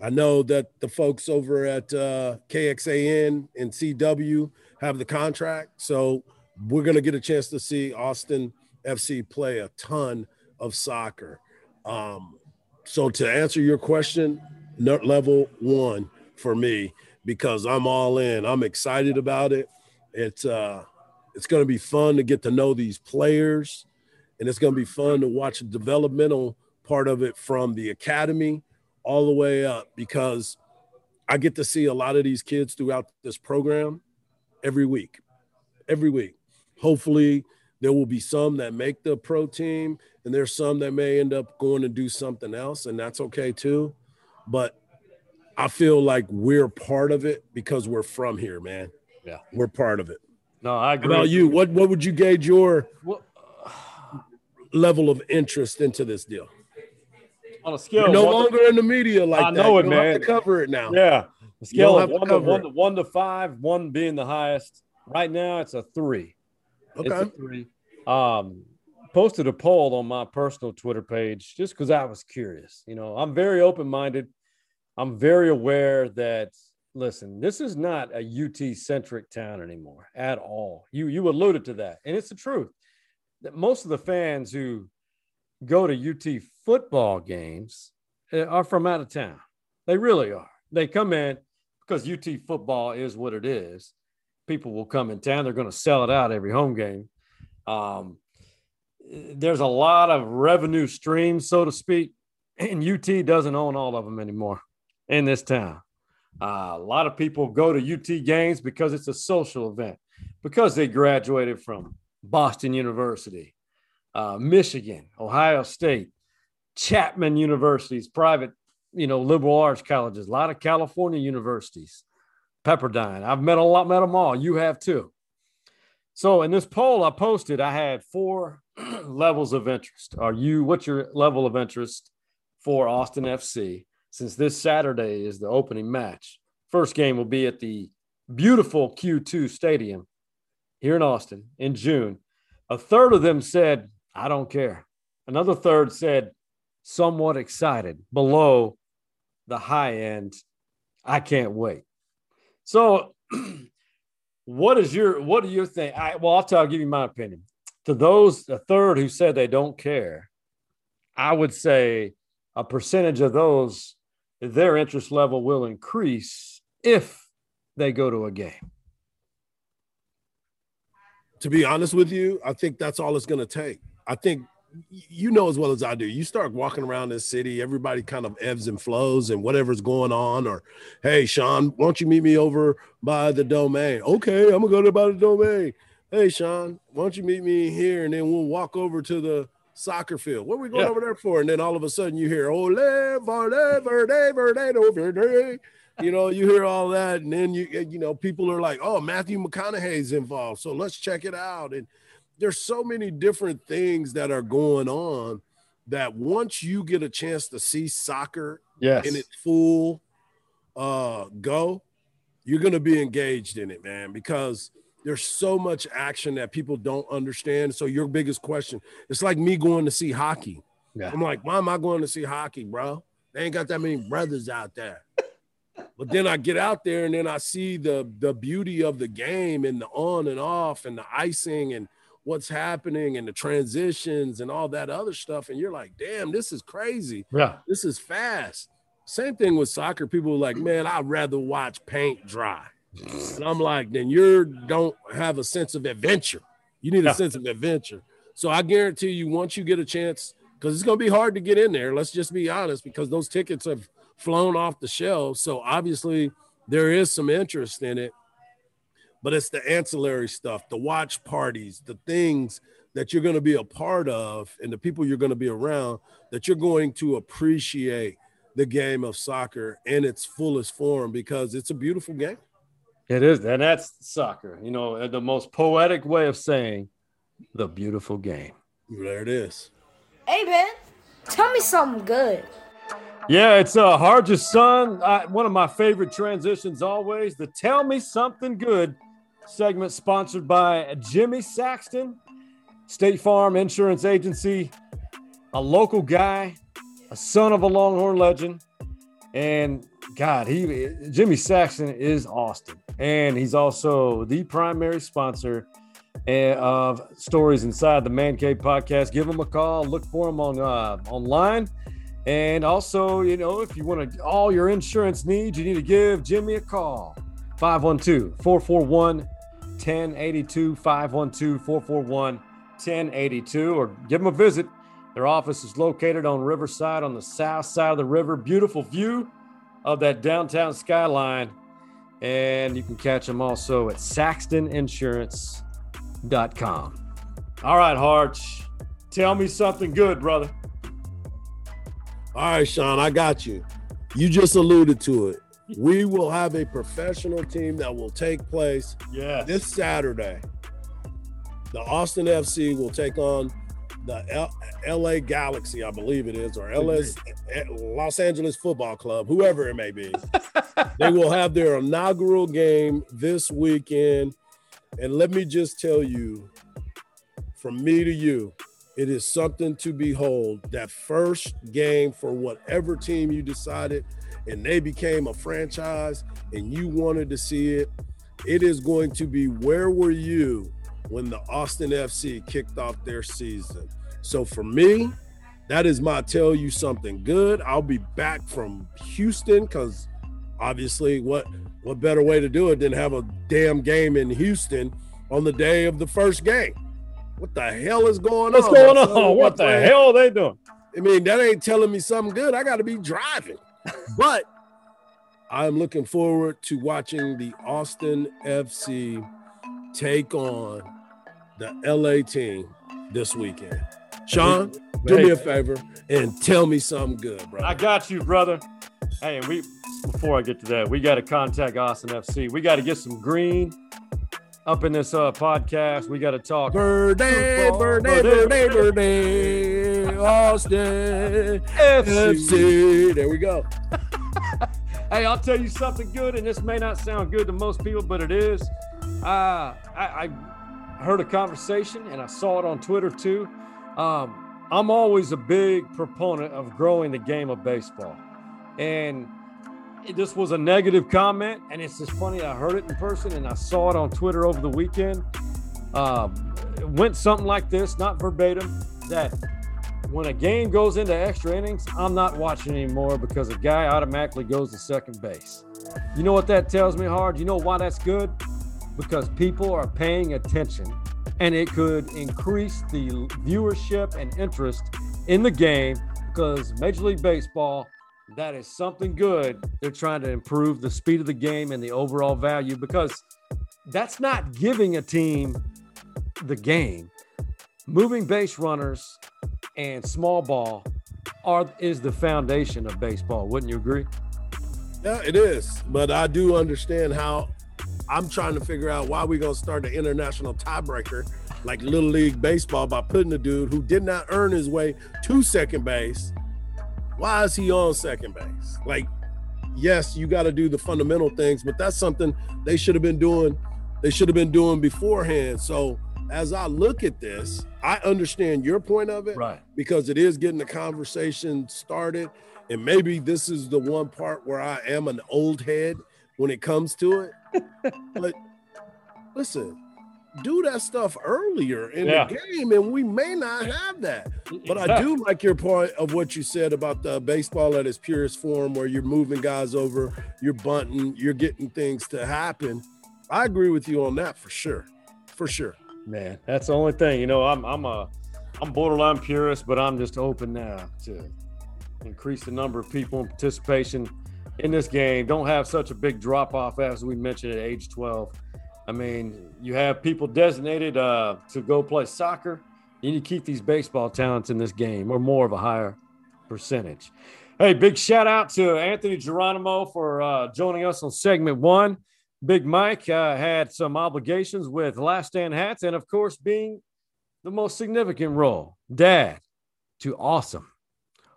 I know that the folks over at uh, K X A N and C W have the contract, so we're going to get a chance to see Austin F C play a ton of soccer. Um, so to answer your question, level one for me, because I'm all in. I'm excited about it. It's uh, it's going to be fun to get to know these players, and it's going to be fun to watch the developmental part of it from the academy all the way up, because I get to see a lot of these kids throughout this program every week, every week. Hopefully there will be some that make the pro team, and there's some that may end up going to do something else, and that's okay too. But I feel like we're part of it because we're from here, man. Yeah, we're part of it. No, I agree. How about you? What what would you gauge your well, uh, level of interest into this deal? On a scale, you're no longer to, in the media like I that. I know it, you don't man. Have to cover it now. Yeah, the scale of one to, one, to, one to five, one being the highest. Right now, it's a three. Okay. It's a three. Um, posted a poll on my personal Twitter page just because I was curious. You know, I'm very open-minded. I'm very aware that, listen, this is not a U T-centric town anymore at all. You you alluded to that, and it's the truth. That most of the fans who go to U T football games are from out of town. They really are. They come in because U T football is what it is. People will come in town. They're going to sell it out every home game. Um, there's a lot of revenue streams, so to speak, and U T doesn't own all of them anymore in this town. Uh, a lot of people go to U T games because it's a social event, because they graduated from Boston University, uh, Michigan, Ohio State, Chapman universities, private, you know, liberal arts colleges, a lot of California universities, Pepperdine. I've met a lot, met them all. You have too. So in this poll I posted, I had four levels of interest. Are you, what's your level of interest for Austin F C? Since this Saturday is the opening match, first game will be at the beautiful Q two Stadium here in Austin in June. A third of them said, I don't care. Another third said, somewhat excited. Below the high end, I can't wait. So what is your, what do you think? I, well, I'll, tell, I'll give you my opinion. To those, a third who said they don't care, I would say a percentage of those, their interest level will increase if they go to a game. To be honest with you, I think that's all it's going to take. I think you know as well as I do, you start walking around this city, everybody kind of ebbs and flows and whatever's going on. Or, hey, Sean, why don't you meet me over by the Domain? Okay, I'm going to go to by the Domain. Hey, Sean, why don't you meet me here, and then we'll walk over to the soccer field. What are we going yeah. over there for? And then all of a sudden you hear, Ole, Verde, Verde, Verde, Verde. You know, you hear all that, and then, you you know, people are like, oh, Matthew McConaughey's involved, so let's check it out. And there's so many different things that are going on that once you get a chance to see soccer yes. in its full uh, go, you're going to be engaged in it, man, because there's so much action that people don't understand. So your biggest question, it's like me going to see hockey. Yeah. I'm like, why am I going to see hockey, bro? They ain't got that many brothers out there. But then I get out there and then I see the the beauty of the game and the on and off and the icing and what's happening and the transitions and all that other stuff. And you're like, damn, this is crazy. Yeah. This is fast. Same thing with soccer. People are like, man, I'd rather watch paint dry. And I'm like, then you don't have a sense of adventure. You need a yeah. sense of adventure. So I guarantee you, once you get a chance, because it's going to be hard to get in there. Let's just be honest, because those tickets have flown off the shelves. So obviously there is some interest in it, but it's the ancillary stuff, the watch parties, the things that you're going to be a part of and the people you're going to be around that you're going to appreciate the game of soccer in its fullest form, because it's a beautiful game. It is. And that's soccer, you know, the most poetic way of saying the beautiful game. There it is. Hey, man, tell me something good. Yeah, it's uh, Hardge's son. I, one of my favorite transitions always, the Tell Me Something Good segment sponsored by Jimmy Saxton, State Farm Insurance Agency, a local guy, a son of a Longhorn legend. And God, he Jimmy Saxton is Austin. And he's also the primary sponsor of Stories Inside the Man Cave podcast. Give him a call. Look for him on uh, online. And also, you know, if you want to, all your insurance needs, you need to give Jimmy a call. five one two, four four one, one oh eight two, five one two, four four one, one oh eight two, or give them a visit. Their office is located on Riverside on the south side of the river. Beautiful view of that downtown skyline. And you can catch them also at Saxton insurance dot com. All right, Hardge, tell me something good, brother. All right, Sean, I got you. You just alluded to it. We will have a professional team that will take place yes. this Saturday. The Austin F C will take on the L- L.A. Galaxy, I believe it is, or L S, Los Angeles Football Club, whoever it may be. They will have their inaugural game this weekend. And let me just tell you, from me to you, it is something to behold. That first game for whatever team you decided and they became a franchise and you wanted to see it, it is going to be where were you when the Austin F C kicked off their season. So for me, that is my tell you something good. I'll be back from Houston because obviously what, what better way to do it than have a damn game in Houston on the day of the first game. What the hell is going on? What's going on? What, what the plan? Hell are they doing? I mean, that ain't telling me something good. I got to be driving. But I'm looking forward to watching the Austin F C take on the L A team this weekend. Sean, do hey, me a favor and tell me something good, brother. I got you, brother. Hey, we before I get to that, we got to contact Austin F C. We got to get some green up in this uh, podcast. We got to talk. Burnet, Burnet, Burnet, Burnet, Austin F C. There we go. Hey, I'll tell you something good, and this may not sound good to most people, but it is. Uh, I, I heard a conversation, and I saw it on Twitter too. Um, I'm always a big proponent of growing the game of baseball. And this was a negative comment, and it's just funny. I heard it in person, and I saw it on Twitter over the weekend. Um, it went something like this, not verbatim, that when a game goes into extra innings, I'm not watching anymore because a guy automatically goes to second base. You know what that tells me, Hard? You know why that's good? Because people are paying attention, and it could increase the viewership and interest in the game because Major League Baseball, that is something good. They're trying to improve the speed of the game and the overall value because that's not giving a team the game. Moving base runners and small ball are is the foundation of baseball. Wouldn't you agree? Yeah, it is. But I do understand how I'm trying to figure out why we're going to start an international tiebreaker like Little League Baseball by putting a dude who did not earn his way to second base. Why is he on second base? Like, yes, you got to do the fundamental things, but that's something they should have been doing. They should have been doing beforehand. So as I look at this, I understand your point of it, right? Because it is getting the conversation started. And maybe this is the one part where I am an old head when it comes to it. But listen, do that stuff earlier in yeah. the game, and we may not have that. But exactly. I do like your point of what you said about the baseball at its purest form, where you're moving guys over, you're bunting, you're getting things to happen. I agree with you on that for sure, for sure. Man, that's the only thing. You know, I'm I'm a I'm borderline purist, but I'm just open now to increase the number of people in participation in this game. Don't have such a big drop off as we mentioned at age twelve. I mean, you have people designated uh, to go play soccer. You need to keep these baseball talents in this game or more of a higher percentage. Hey, big shout out to Anthony Geronimo for uh, joining us on segment one. Big Mike uh, had some obligations with Last Stand Hats and, of course, being the most significant role, dad to awesome.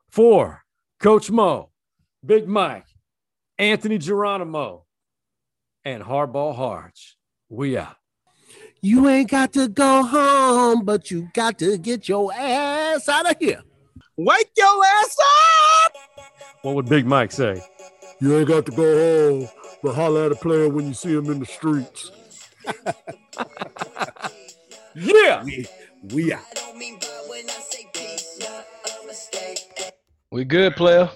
For Coach Mo, Big Mike, Anthony Geronimo, and Hardball Hardge. We out. You ain't got to go home, but you got to get your ass out of here. Wake your ass up! What would Big Mike say? You ain't got to go home, but holler at a player when you see him in the streets. Yeah! We, we out. We good, player.